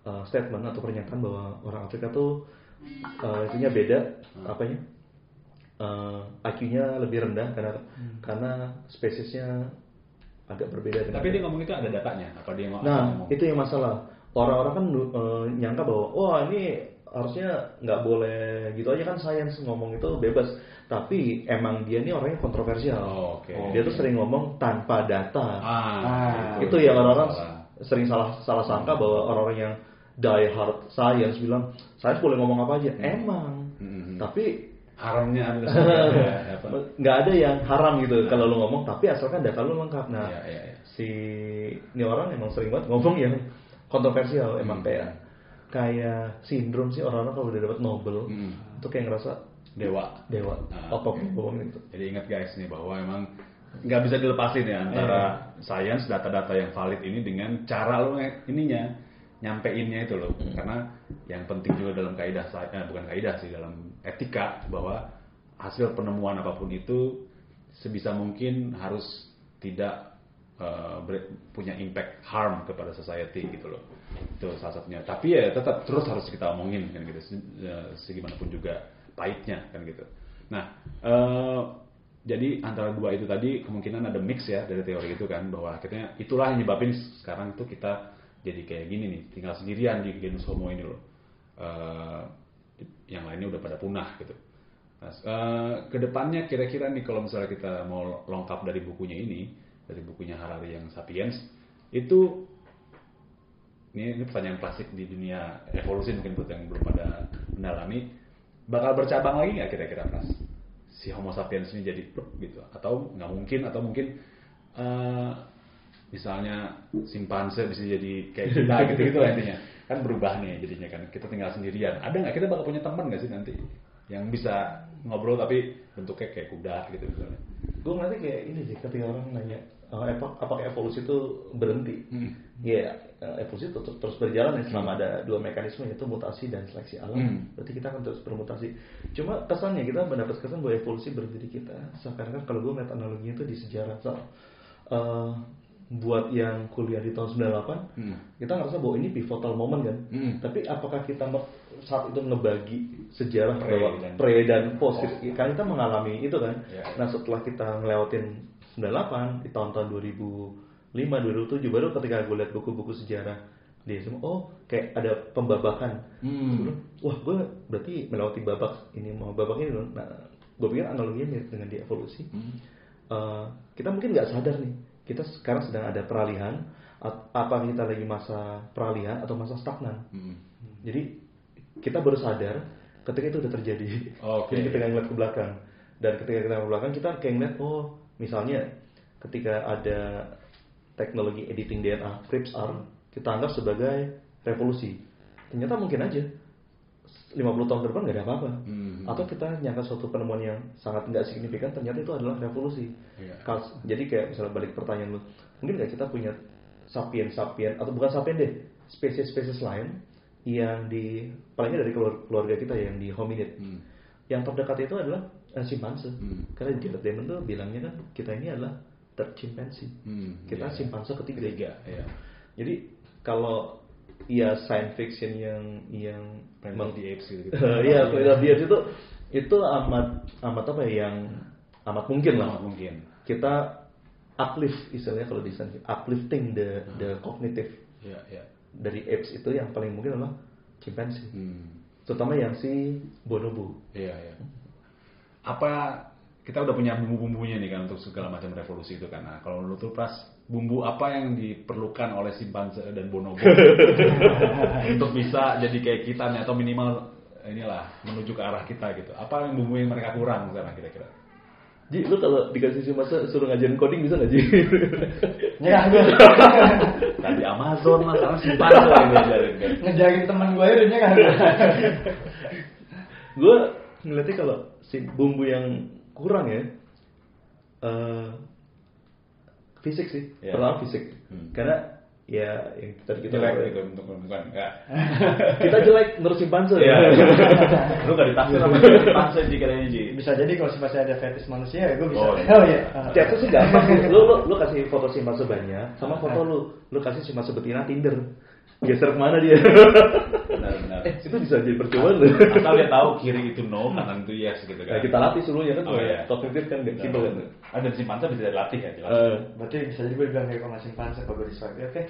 uh, statement atau pernyataan bahwa orang Afrika tuh uh, itunya beda hmm. apanya uh, I Q-nya lebih rendah karena hmm. karena spesiesnya agak berbeda. Tapi dia ngomong itu ada datanya, apa dia ngomong? Nah, ngomong? Itu yang masalah. Orang-orang kan e, nyangka bahwa wah ini harusnya nggak boleh gitu aja kan, sains ngomong itu bebas. Tapi emang dia nih orangnya kontroversial. Oh, okay. Dia tuh sering ngomong tanpa data. Ah, ah, itu ya orang-orang salah. sering salah salah sangka bahwa orang-orang yang die hard science bilang sains boleh ngomong apa aja. Emang, mm-hmm. tapi haramnya nggak ada yang haram gitu nah. Kalau lo ngomong, tapi asalkan data lo lengkap. Nah, ya, ya, ya. si ini orang emang sering banget ngomong yang kontroversial. Emang hmm. kayak kayak sindrom sih orang-orang kalau udah dapat Nobel hmm. itu kayak ngerasa dewa dewa nah, apa okay. bohong itu. Jadi ingat guys nih bahwa emang nggak bisa dilepasin ya antara eh. sains, data-data yang valid ini dengan cara lo ininya nyampeinnya itu loh, hmm. karena yang penting juga dalam kaidah eh, bukan kaidah sih, dalam etika bahwa hasil penemuan apapun itu sebisa mungkin harus tidak uh, ber, punya impact harm kepada society gitu loh, itu salah satunya. Tapi ya tetap terus harus kita omongin kan gitu, se, uh, segimanapun juga pahitnya kan gitu. Nah uh, jadi antara dua itu tadi kemungkinan ada mix ya dari teori itu kan, bahwa akhirnya itulah yang nyebabin sekarang tuh kita jadi kayak gini nih, tinggal sendirian di genus homo ini loh. Uh, yang lainnya udah pada punah gitu. Nah, uh, kedepannya kira-kira nih kalau misalnya kita mau lengkap dari bukunya ini, dari bukunya Harari yang Sapiens, itu ini, ini pertanyaan klasik di dunia evolusi mungkin buat yang belum pada mendalami, bakal bercabang lagi nggak kira-kira Pras? Si Homo Sapiens ini jadi gitu? Atau nggak mungkin? Atau mungkin uh, misalnya simpanse bisa jadi kayak kita gitu-gitu lah intinya. Kan berubah nih jadinya kan, kita tinggal sendirian. Ada nggak kita bakal punya teman nggak sih nanti yang bisa ngobrol tapi bentuknya kayak kuda gitu misalnya? Gue ngeliatnya kayak ini sih ketika orang nanya oh, apakah evolusi itu berhenti? Hmm. Ya yeah, evolusi itu terus berjalan ya, selama hmm. ada dua mekanisme yaitu mutasi dan seleksi alam. Hmm. Berarti kita akan terus bermutasi. Cuma kesannya kita mendapat kesan bahwa evolusi berhenti di kita. Seakan-akan kalau gue ngeliat analoginya itu di sejarah soal. Uh, buat yang kuliah di tahun sembilan puluh delapan hmm. kita ngerasa bahwa ini pivotal moment kan hmm. tapi apakah kita saat itu ngebagi sejarah bahwa pre, pre dan post, post kan kita mengalami itu kan ya, ya. Nah setelah kita ngelewatin sembilan puluh delapan di tahun-tahun dua ribu lima dua ribu tujuh baru ketika gue lihat buku-buku sejarah dia semua oh kayak ada pembabakan hmm. wah gue berarti melewati babak ini mau babak ini loh. Nah gue pikir analoginya mirip dengan di evolusi hmm. uh, kita mungkin nggak sadar nih kita sekarang sedang ada peralihan, apa kita lagi masa peralihan atau masa stagnan. Hmm. Jadi kita baru sadar ketika itu udah terjadi. Okay. Jadi kita ngeliat ke belakang dan ketika kita ke belakang kita kayak ngeliat oh misalnya ketika ada teknologi editing D N A CRISPR kita anggap sebagai revolusi. Ternyata mungkin aja lima puluh tahun ke depan nggak ada apa-apa. Hmm. Atau kita nyangka suatu penemuan yang sangat nggak signifikan, ternyata itu adalah revolusi. Yeah. Jadi kayak misalnya balik pertanyaan lu, mungkin nggak kita punya sapien-sapien, atau bukan sapien deh, spesies-spesies lain yang di, palingnya dari keluarga kita yang di hominid. Hmm. Yang terdekat itu adalah uh, simpanse. Hmm. Karena Jared Diamond tuh bilangnya kan, kita ini adalah third chimpanzee. Hmm. Kita yeah. simpanse ketiga. ketiga yeah. Jadi kalau iya science fiction yang yang memang di apes gitu. Iya, Planet of the Apes itu itu amat amat apa ya yang amat mungkin lah. Amat mungkin. Kita uplift istilahnya kalau di science uplifting the hmm. the cognitive. Yeah, yeah. Dari apes itu yang paling mungkin adalah chimpanzee. Hmm. Terutama yang si bonobo. Iya, yeah, iya. Yeah. Apa kita udah punya bumbu-bumbunya nih kan untuk segala macam revolusi itu kan. Nah, kalau menurut lu Pras, bumbu apa yang diperlukan oleh simpanse dan bonobo untuk bisa jadi kayak kita nih, atau minimal inilah menuju ke arah kita gitu. Apa yang bumbu yang mereka kurang sekarang kira-kira? Ji, lu kalau dikasih simpanse suruh ngajarin coding bisa nggak Ji? Nggak, gue tadi Amazon lah, sekarang simpanse yang ngajarin kan. Ngejarin teman gue udah nggak. Gue ngeliatnya kalau si bumbu yang kurang ya uh, fisik sih, yeah. Pertama fisik hmm. karena ya yang tadi kita jelek itu untuk perempuan enggak kita jelek menurut simpanse ya lu nggak ditafsir sama simpanse jika ini bisa jadi kalau simpanse ada fetis manusia ya gue bisa oh, oh ya itu sih gampang lu, lu lu kasih foto simpanse banyak sama foto lu lu kasih simpanse betina Tinder geser kemana dia benar benar benar. Eh, itu bisa jadi percobaan loh. Asal dia tahu kiri itu no, kanan itu yes gitu kan. Nah, kita latih seluruhnya kan. Oh iya. Kognitif kan enggak simpel kan. Ada simpanse bisa dilatih kan jelas. Uh, berarti bisa jadi bilang kayak sama simpanse kalau disuap. Oke.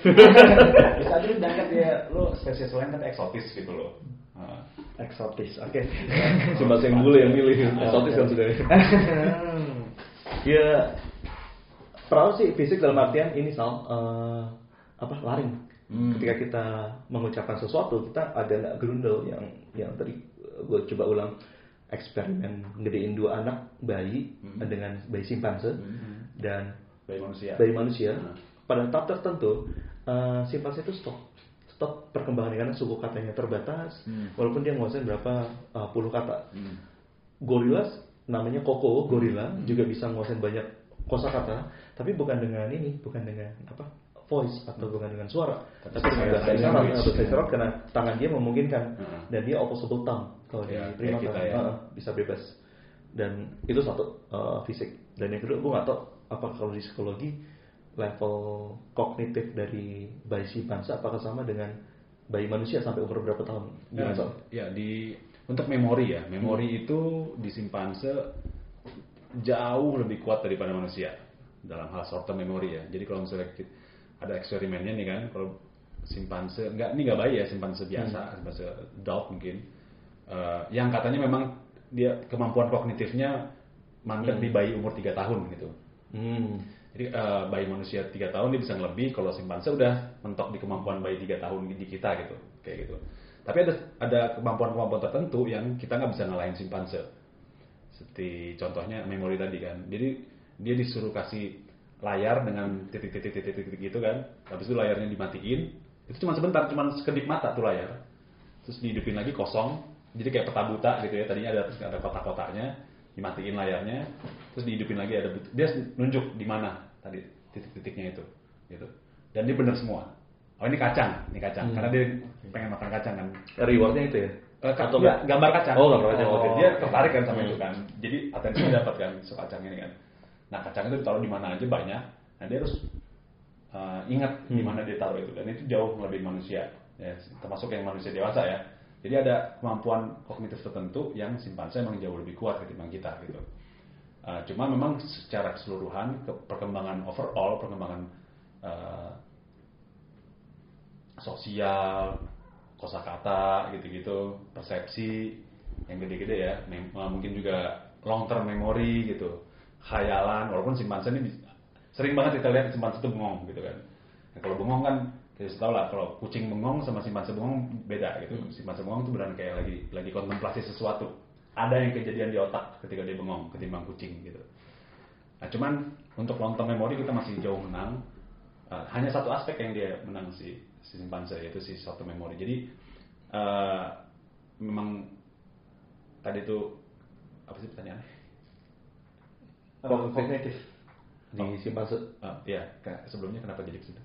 Bisa jadi diangkat ya lo spesies lain kan eksotis gitu loh. Nah. Eksotis. Oke. Okay. Cuma yang dulu yang milih eksotis kan sudah. Ya perahu sih fisik dalam artian ini soal uh, apa laring. Hmm. Ketika kita mengucapkan sesuatu, kita ada gerundel yang yang tadi gue coba ulang eksperimen gedein dua anak bayi hmm. dengan bayi simpanse hmm. dan bayi manusia. Bayi manusia hmm. Pada tahap tertentu uh, simpanse itu stop stop perkembangan karena suku katanya terbatas, hmm. walaupun dia nguasain berapa uh, puluh kata. Hmm. Gorilla namanya Koko gorilla hmm. juga bisa nguasain banyak kosakata, tapi bukan dengan ini, bukan dengan apa? voice atau bukan dengan suara, tapi dengan bahasa isyarat atau isyarat karena tangan dia memungkinkan uh-huh. dan dia opposable tongue kalau ya, di primata ya. uh, bisa bebas dan itu satu uh, fisik dan yang kedua gue nggak tahu apa kalau di psikologi level kognitif dari bayi simpanse apakah sama dengan bayi manusia sampai umur berapa tahun? Ya, ya di untuk memori ya memori hmm. itu di simpanse jauh lebih kuat daripada manusia dalam hal short term memory ya. Jadi kalau misalnya ada eksperimennya nih kan, kalau simpanse, nggak, ini nggak bayi ya, simpanse biasa, hmm. simpanse adult mungkin, uh, yang katanya memang dia kemampuan kognitifnya mandek hmm. di bayi umur tiga tahun gitu. Hmm. Jadi uh, bayi manusia tiga tahun dia bisa ngelebih, kalau simpanse udah mentok di kemampuan bayi tiga tahun di kita gitu, kayak gitu. Tapi ada ada kemampuan-kemampuan tertentu yang kita nggak bisa ngalahin simpanse. Seperti contohnya memori tadi kan, jadi dia disuruh kasih layar dengan titik-titik-titik-titik gitu kan, habis itu layarnya dimatiin, itu cuma sebentar, cuma sekedip mata tuh layar, terus dihidupin lagi kosong, jadi kayak peta buta gitu ya, tadinya ada ada kotak-kotaknya, dimatiin layarnya, terus dihidupin lagi ada buta. Dia nunjuk di mana tadi titik-titiknya itu, gitu, dan dia bener semua. Oh ini kacang, ini kacang, hmm. karena dia pengen makan kacang kan. Rewardnya itu ya? Eh, atau ya, gambar kacang. Oh gambar kacang, oh, okay. Dia tertarik kan sama hmm. itu kan, jadi atensinya dapat kan soal kacang ini kan. Nah kacang itu ditaruh di mana aja banyak, nah dia harus uh, ingat hmm. di mana dia taruh itu dan itu jauh lebih manusia, ya, termasuk yang manusia dewasa ya. Jadi ada kemampuan kognitif tertentu yang simpanse memang jauh lebih kuat ketimbang kita gitu. Uh, cuma memang secara keseluruhan perkembangan overall, perkembangan uh, sosial, kosakata gitu-gitu, persepsi yang gede-gede ya, mem- mungkin juga long term memory gitu. Khayalan, walaupun simpanse ini sering banget kita lihat simpanse itu bengong gitu kan. Nah, kalau bengong kan kita tahu lah kalau kucing bengong sama simpanse bengong beda gitu. Simpanse bengong itu benar kayak lagi lagi kontemplasi sesuatu. Ada yang kejadian di otak ketika dia bengong ketimbang kucing gitu. Nah, cuman untuk long term memory kita masih jauh menang. Uh, hanya satu aspek yang dia menang si, si simpanse yaitu si short term memory. Jadi uh, memang tadi itu apa sih pertanyaannya? Kognitif di simpanse. Uh, ya, sebelumnya kenapa jadi kesini?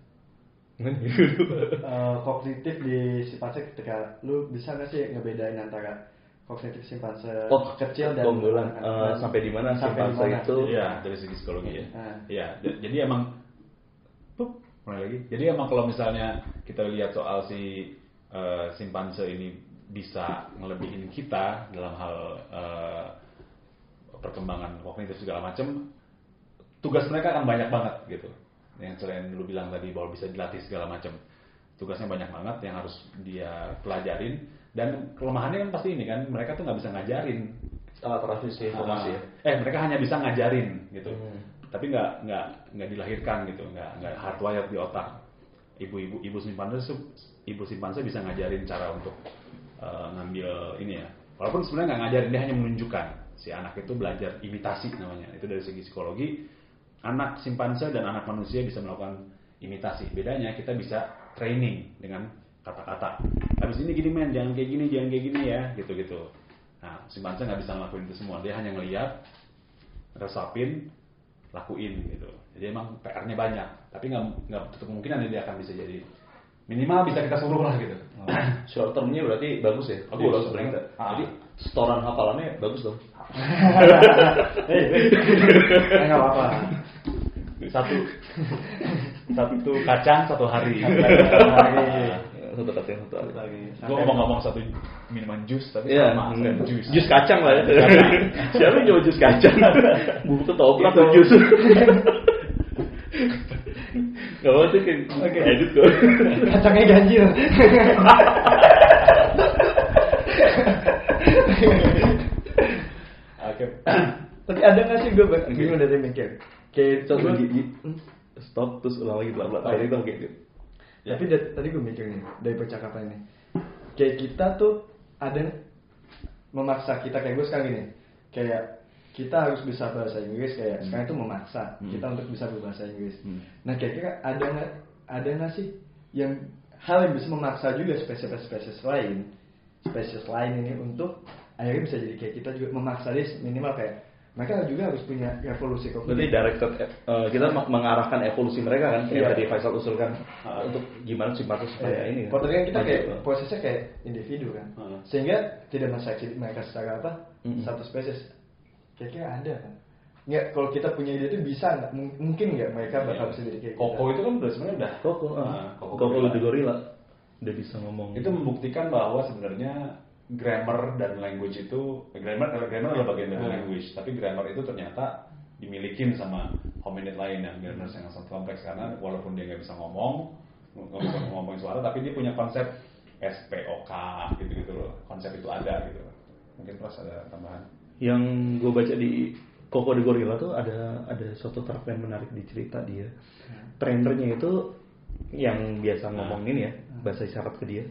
uh, kognitif di simpanse ketika lu bisa nggak sih ngebedain antara kognitif simpanse oh, kecil dan uh, sampai di mana simpanse itu? Ya dari segi psikologi ya. Uh. Ya, jadi emang pup, mulai lagi. Jadi emang kalau misalnya kita lihat soal si uh, simpanse ini bisa ngelebihin kita dalam hal uh, perkembangan kognitif segala macam, tugas mereka akan banyak banget gitu. Yang selain lu bilang tadi bahwa bisa dilatih segala macam, tugasnya banyak banget yang harus dia pelajarin. Dan kelemahannya kan pasti ini kan, mereka tuh nggak bisa ngajarin alat transmisi informasi. Eh mereka hanya bisa ngajarin gitu, hmm. tapi nggak nggak nggak dilahirkan gitu, nggak nggak hardwired di otak. Ibu-ibu ibu simpanse ibu simpanse bisa ngajarin cara untuk uh, ngambil ini ya. Walaupun sebenarnya nggak ngajarin, dia hanya menunjukkan. Si anak itu belajar imitasi namanya. Itu dari segi psikologi, anak simpanse dan anak manusia bisa melakukan imitasi. Bedanya kita bisa training dengan kata-kata. Habis ini gini men, jangan kayak gini, jangan kayak gini ya, gitu-gitu. Nah, simpanse nggak bisa ngelakuin itu semua. Dia hanya ngelihat, resapin, lakuin gitu. Jadi emang P R-nya banyak. Tapi nggak nggak tutup kemungkinan dia akan bisa jadi minimal bisa kita suruh lah gitu. Oh. Short termnya berarti bagus ya. Aku udah sering. Jadi setoran hafalannya bagus dong. Hei, nggak apa-apa. Satu, satu kacang satu hari. Satu hari. satu kacang satu alik. Gue ngomong-ngomong satu minuman jus tapi yeah, sama mm. jus. Jus kacang lah ya. Siapa yang jual jus kacang? Buku toprak atau jus? Gak mau sih kayak edit kok. Kacangnya ganjil. Oke. Tapi ada nggak sih gue bingung dari mikir. Kayak contoh gigi stop terus ulang lagi bla bla. Tadi itu kayak gitu. Ya. Tapi dat- tadi gue mikir nih dari percakapan ini, kayak kita tuh ada memaksa kita, kayak gue sekarang gini, kayak kita harus bisa bahasa Inggris, kayak hmm. sekarang itu memaksa hmm. kita untuk bisa berbahasa Inggris. Hmm. Nah kira-kira ada nggak ada nggak sih yang hal yang bisa memaksa juga spesies-spesies lain, spesies lain ini untuk akhirnya bisa jadi kayak kita juga memaksa dia minimal kayak. Mereka juga harus punya evolusi kognitif. Berarti directed, uh, kita nah. mengarahkan evolusi mereka kan, kayak yeah. tadi Faisal usulkan uh, untuk gimana simpatis supaya yeah. ini. Kan? Potongnya kita kayak nah, prosesnya kayak individu kan, uh. sehingga tidak menseleksi mereka secara apa mm-hmm. satu spesies. Kayaknya ada kan? Nggak, kalau kita punya ide itu bisa nggak? Mungkin nggak mereka bakal yeah. bisa jadi kayak Koko kita. Itu kan udah sebenarnya udah Koko, uh, nah, Koko, Koko udah gorila, udah bisa ngomong. Itu membuktikan bahwa sebenarnya grammar dan language itu grammar grammar adalah bagian dari language, tapi grammar itu ternyata dimilikin sama hominid lain yang grammar yang sangat kompleks karena walaupun dia nggak bisa ngomong, nggak bisa ngomongin suara, tapi dia punya konsep S P O K gitu-gitu loh, konsep itu ada gitu. Mungkin plus ada tambahan. Yang gue baca di Koko the Gorilla tuh ada ada suatu terapi yang menarik di cerita dia. Trainernya itu yang biasa ngomongin ya bahasa isyarat ke dia.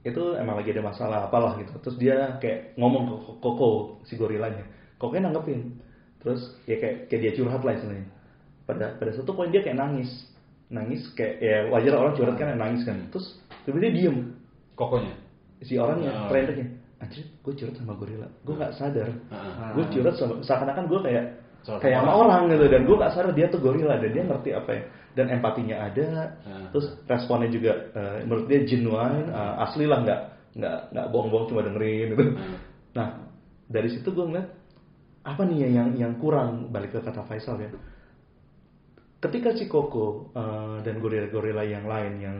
Itu emang lagi ada masalah apalah gitu, terus dia kayak ngomong ke Koko si gorilanya, Kokonya nanggepin, terus ya kayak kayak dia curhat lah sebenarnya. Pada pada satu poin dia kayak nangis, nangis kayak ya wajar orang curhat kan yang nangis kan, terus tiba-tiba dia diem. Kokonya si orangnya, oh. trendernya, anjir gue curhat sama gorila, gue nggak sadar, ah. gue curhat sama seakan-akan gue kayak Soalnya kayak sama orang gitu, dan gue gak sadar dia tuh gorila dan dia ngerti apa ya, dan empatinya ada, hmm. terus responnya juga uh, menurut dia genuine, uh, asli lah, nggak nggak nggak bohong-bohong cuma dengerin gitu. Hmm. Nah dari situ gue ngeliat apa nih yang yang kurang, balik ke kata Faisal ya, ketika si Koko uh, dan gorila-gorila yang lain yang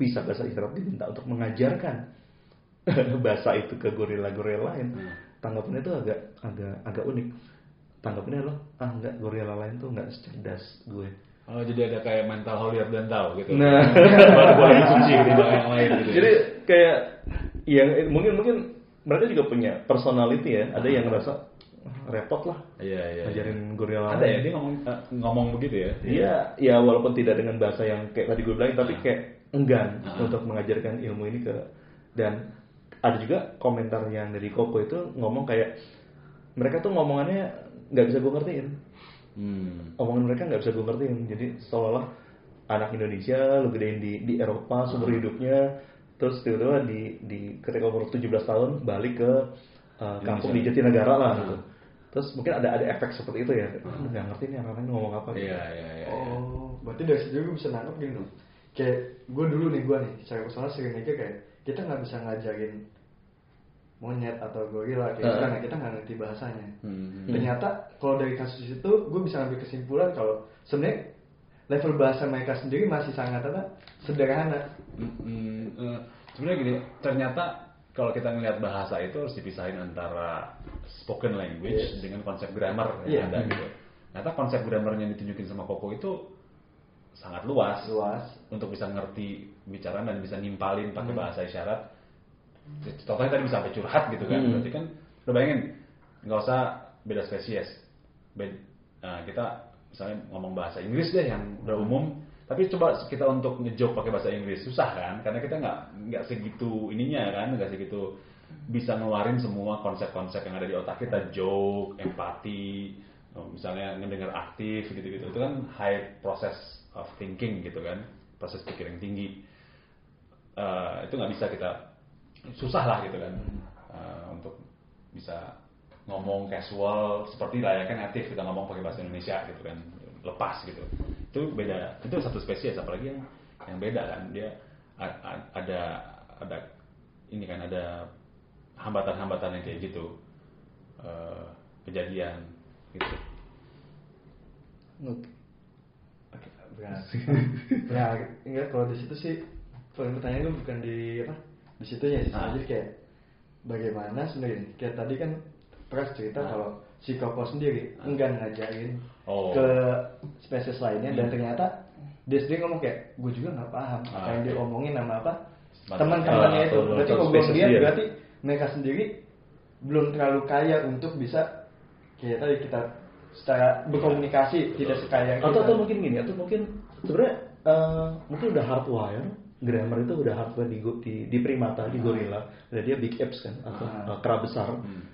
bisa bahasa isyarat diminta untuk mengajarkan bahasa itu ke gorila-gorila lain, hmm. tanggapannya itu agak agak agak unik. Tanggapinnya loh, ah enggak, gorila lain tuh enggak secerdas gue. Oh, jadi ada kayak mental holier dan tahu gitu. Nah, boleh disuci dengan yang lain gitu. Jadi kayak yang mungkin mungkin mereka juga punya personality ya, ada yang ngerasa repot lah. Iya, iya. Ngajarin gorila. Ada lain. Ya dia ngomong uh, ngomong begitu ya. Iya, ya walaupun tidak dengan bahasa yang kayak tadi gue bilang, tapi kayak enggan uh-huh. untuk mengajarkan ilmu ini ke, dan ada juga komentar yang dari Koko itu ngomong kayak mereka tuh ngomongannya nggak bisa gue ngertiin, hmm. omongan mereka nggak bisa gue ngertiin, jadi seolah-olah anak Indonesia lu gedein di di Eropa sumber hmm. hidupnya, terus tiba-tiba di di ketika umur tujuh belas tahun balik ke uh, kampung di Jatinegara lah gitu, hmm. terus mungkin ada ada efek seperti itu ya, hmm. nggak ngerti nih orang-orang ngomong apa gitu. Yeah, yeah, yeah, oh, yeah. Berarti dari situ gue bisa nangkep gini dong, kayak gue dulu nih gue nih, saya kesalahan sering aja kayak kita nggak bisa ngajarin monyet atau gorila, kayak uh. karena kita nggak ngerti bahasanya. Hmm. Ternyata kalau dari kasus itu, gue bisa ngambil kesimpulan kalau sebenarnya level bahasa mereka sendiri masih sangat apa sederhana. Hmm, uh, sebenarnya gini, ternyata kalau kita ngelihat bahasa itu harus dipisahin antara spoken language yes. dengan konsep grammar yang yeah. ada gitu. Ternyata konsep grammar yang ditunjukin sama Koko itu sangat luas, luas. Untuk bisa ngerti bicaraan dan bisa nimpalin pakai hmm. bahasa isyarat. Contohnya tadi bisa sampai curhat gitu kan, berarti kan lo bayangin nggak usah beda spesies, beda, nah, kita misalnya ngomong bahasa Inggris deh yang udah umum, tapi coba kita untuk ngejoke pakai bahasa Inggris susah kan, karena kita nggak nggak segitu ininya kan, nggak segitu bisa ngeluarin semua konsep-konsep yang ada di otak kita, joke, empati, misalnya ngedengar aktif gitu-gitu, itu kan high process of thinking gitu kan, proses pikir yang tinggi, uh, itu nggak bisa kita susah lah gitu kan hmm. uh, untuk bisa ngomong casual seperti layaknya native kita ngomong pakai bahasa Indonesia gitu kan, lepas gitu, itu beda, itu satu spesies, apalagi yang yang beda kan dia a, a, ada ada ini kan, ada hambatan-hambatan yang kayak gitu uh, kejadian gitu. Oke, okay. Benar, benar. Enggak, kalau di situ sih Soalnya pertanyaan itu bukan di apa di situ ya sih, nah. Jadi kayak bagaimana sebenarnya kayak tadi kan Pras cerita nah. kalau si Koko sendiri nah. enggan ngajarin oh. ke spesies lainnya hmm. dan ternyata dia sendiri ngomong kayak gue juga nggak paham nah, apa yang okay. dia omongin sama apa teman-temannya nah, itu berarti ngomong dia ya. Berarti mereka sendiri belum terlalu kaya untuk bisa kayak tadi kita secara berkomunikasi nah, tidak sekaya atau kita. Atau mungkin gini atau mungkin sebenarnya uh, mungkin udah hardware. Grammar itu udah hardware di, di, di primata, di gorila. Nah, dia big apes kan, atau nah. kera besar. Hmm.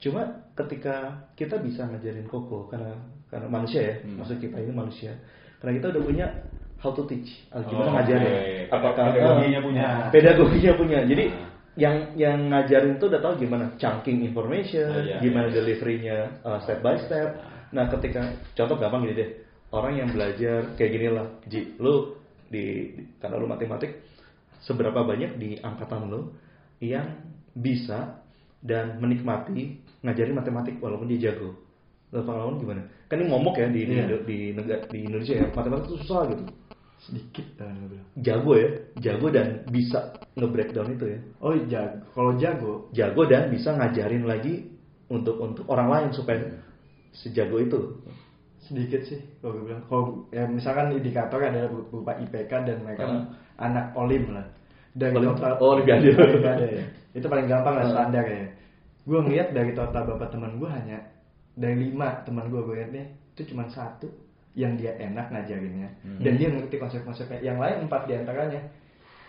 Cuma ketika kita bisa ngajarin Koko, karena karena manusia ya, hmm. maksud kita ini manusia. Karena kita udah punya how to teach, gimana oh, ngajarin. Okay. Apakah pedagoginya uh, punya? Pedagoginya punya. Jadi nah. yang yang ngajarin itu udah tahu gimana chunking information, nah, iya, gimana iya. delivery-nya uh, step by step. Nah, ketika contoh gampang gini deh, orang yang belajar kayak gini lah, Ji, lu di karena lu matematik seberapa banyak di angkatan lu yang bisa dan menikmati ngajarin matematik walaupun dia jago. Lu pengalaman gimana? Kan ini ngomong ya di yeah. di, di, di Indonesia ya matematik itu susah gitu. Sedikit kan nah, jago ya, jago dan bisa nge-breakdown itu ya. Oh, jago. Kalau jago, jago dan bisa ngajarin lagi untuk untuk orang lain supaya sejago itu. Sedikit sih kalau gue bilang kalau ya misalkan indikator adalah berupa I P K dan mereka uh. anak olim lah dari olim, total olimpiade ya. Itu paling gampang lah uh. standar ya. Gue ngeliat dari total bapak teman gue hanya dari lima teman gue gue liatnya itu cuma satu yang dia enak ngajarinnya hmm. dan dia ngerti konsep-konsepnya. Yang lain empat diantaranya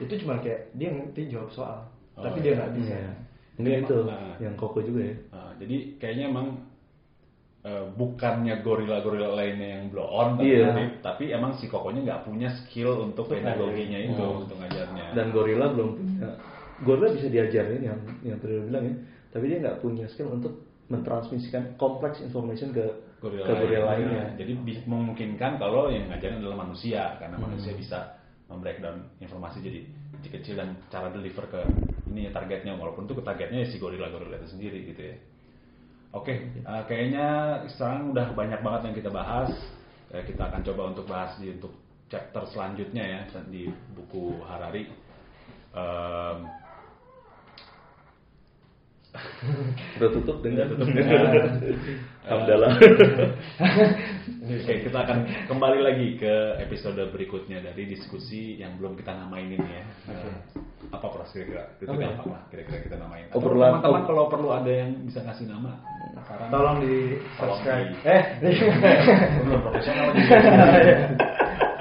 itu cuma kayak dia ngerti jawab soal oh, tapi iya. dia nggak bisa iya. ini jadi, itu nah, yang Koko juga ya nah, jadi kayaknya emang Uh, bukannya gorila-gorila lainnya yang blow on tapi, yeah. tapi, tapi emang si Kokonya nggak punya skill untuk pedagoginya itu oh. untuk ngajarnya dan gorila belum punya gorila bisa diajarin yang yang tadi bilang ya tapi dia nggak punya skill untuk mentransmisikan kompleks information ke gorila, ke gorila lainnya jadi okay. memungkinkan kalau yang ngajarin adalah manusia karena hmm. manusia bisa membreakdown informasi jadi kecil dan cara deliver ke ini ya targetnya walaupun itu ke targetnya ya si gorila-gorila itu sendiri gitu ya. Oke, okay, uh, kayaknya sekarang udah banyak banget yang kita bahas. Uh, kita akan coba untuk bahas di untuk chapter selanjutnya ya di buku Harari. Um, udah tutup dengan tutup dengan. Alhamdulillah. Oke, okay, kita akan kembali lagi ke episode berikutnya dari diskusi yang belum kita namain ini ya. Uh, apa pras kira-kira itu apa, ya? Apa kira-kira kita namain? Obrolan. Teman-teman kalau perlu ada yang bisa ngasih nama. Sekarang tolong di subscribe. Eh, belum profesional juga.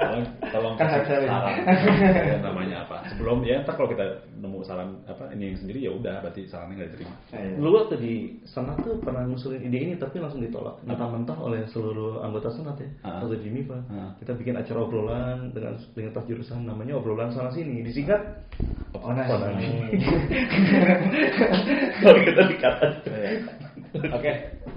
Tolong, tolong kasih saran. Ya, namanya apa? Sebelum ya, ntar kalau kita nemu saran apa ini yang sendiri ya udah, berarti sarannya nggak diterima. Eh, Lu waktu di Senat tuh pernah ngusulin ide ini tapi langsung ditolak mentah-mentah oleh seluruh anggota Senat ya. Uh-huh. Atau di M I P A. Uh-huh. Kita bikin acara obrolan dengan dengan tas jurusan namanya obrolan sana sini. Disingkat Onas. Kalau kita dikata. Oke. Okay.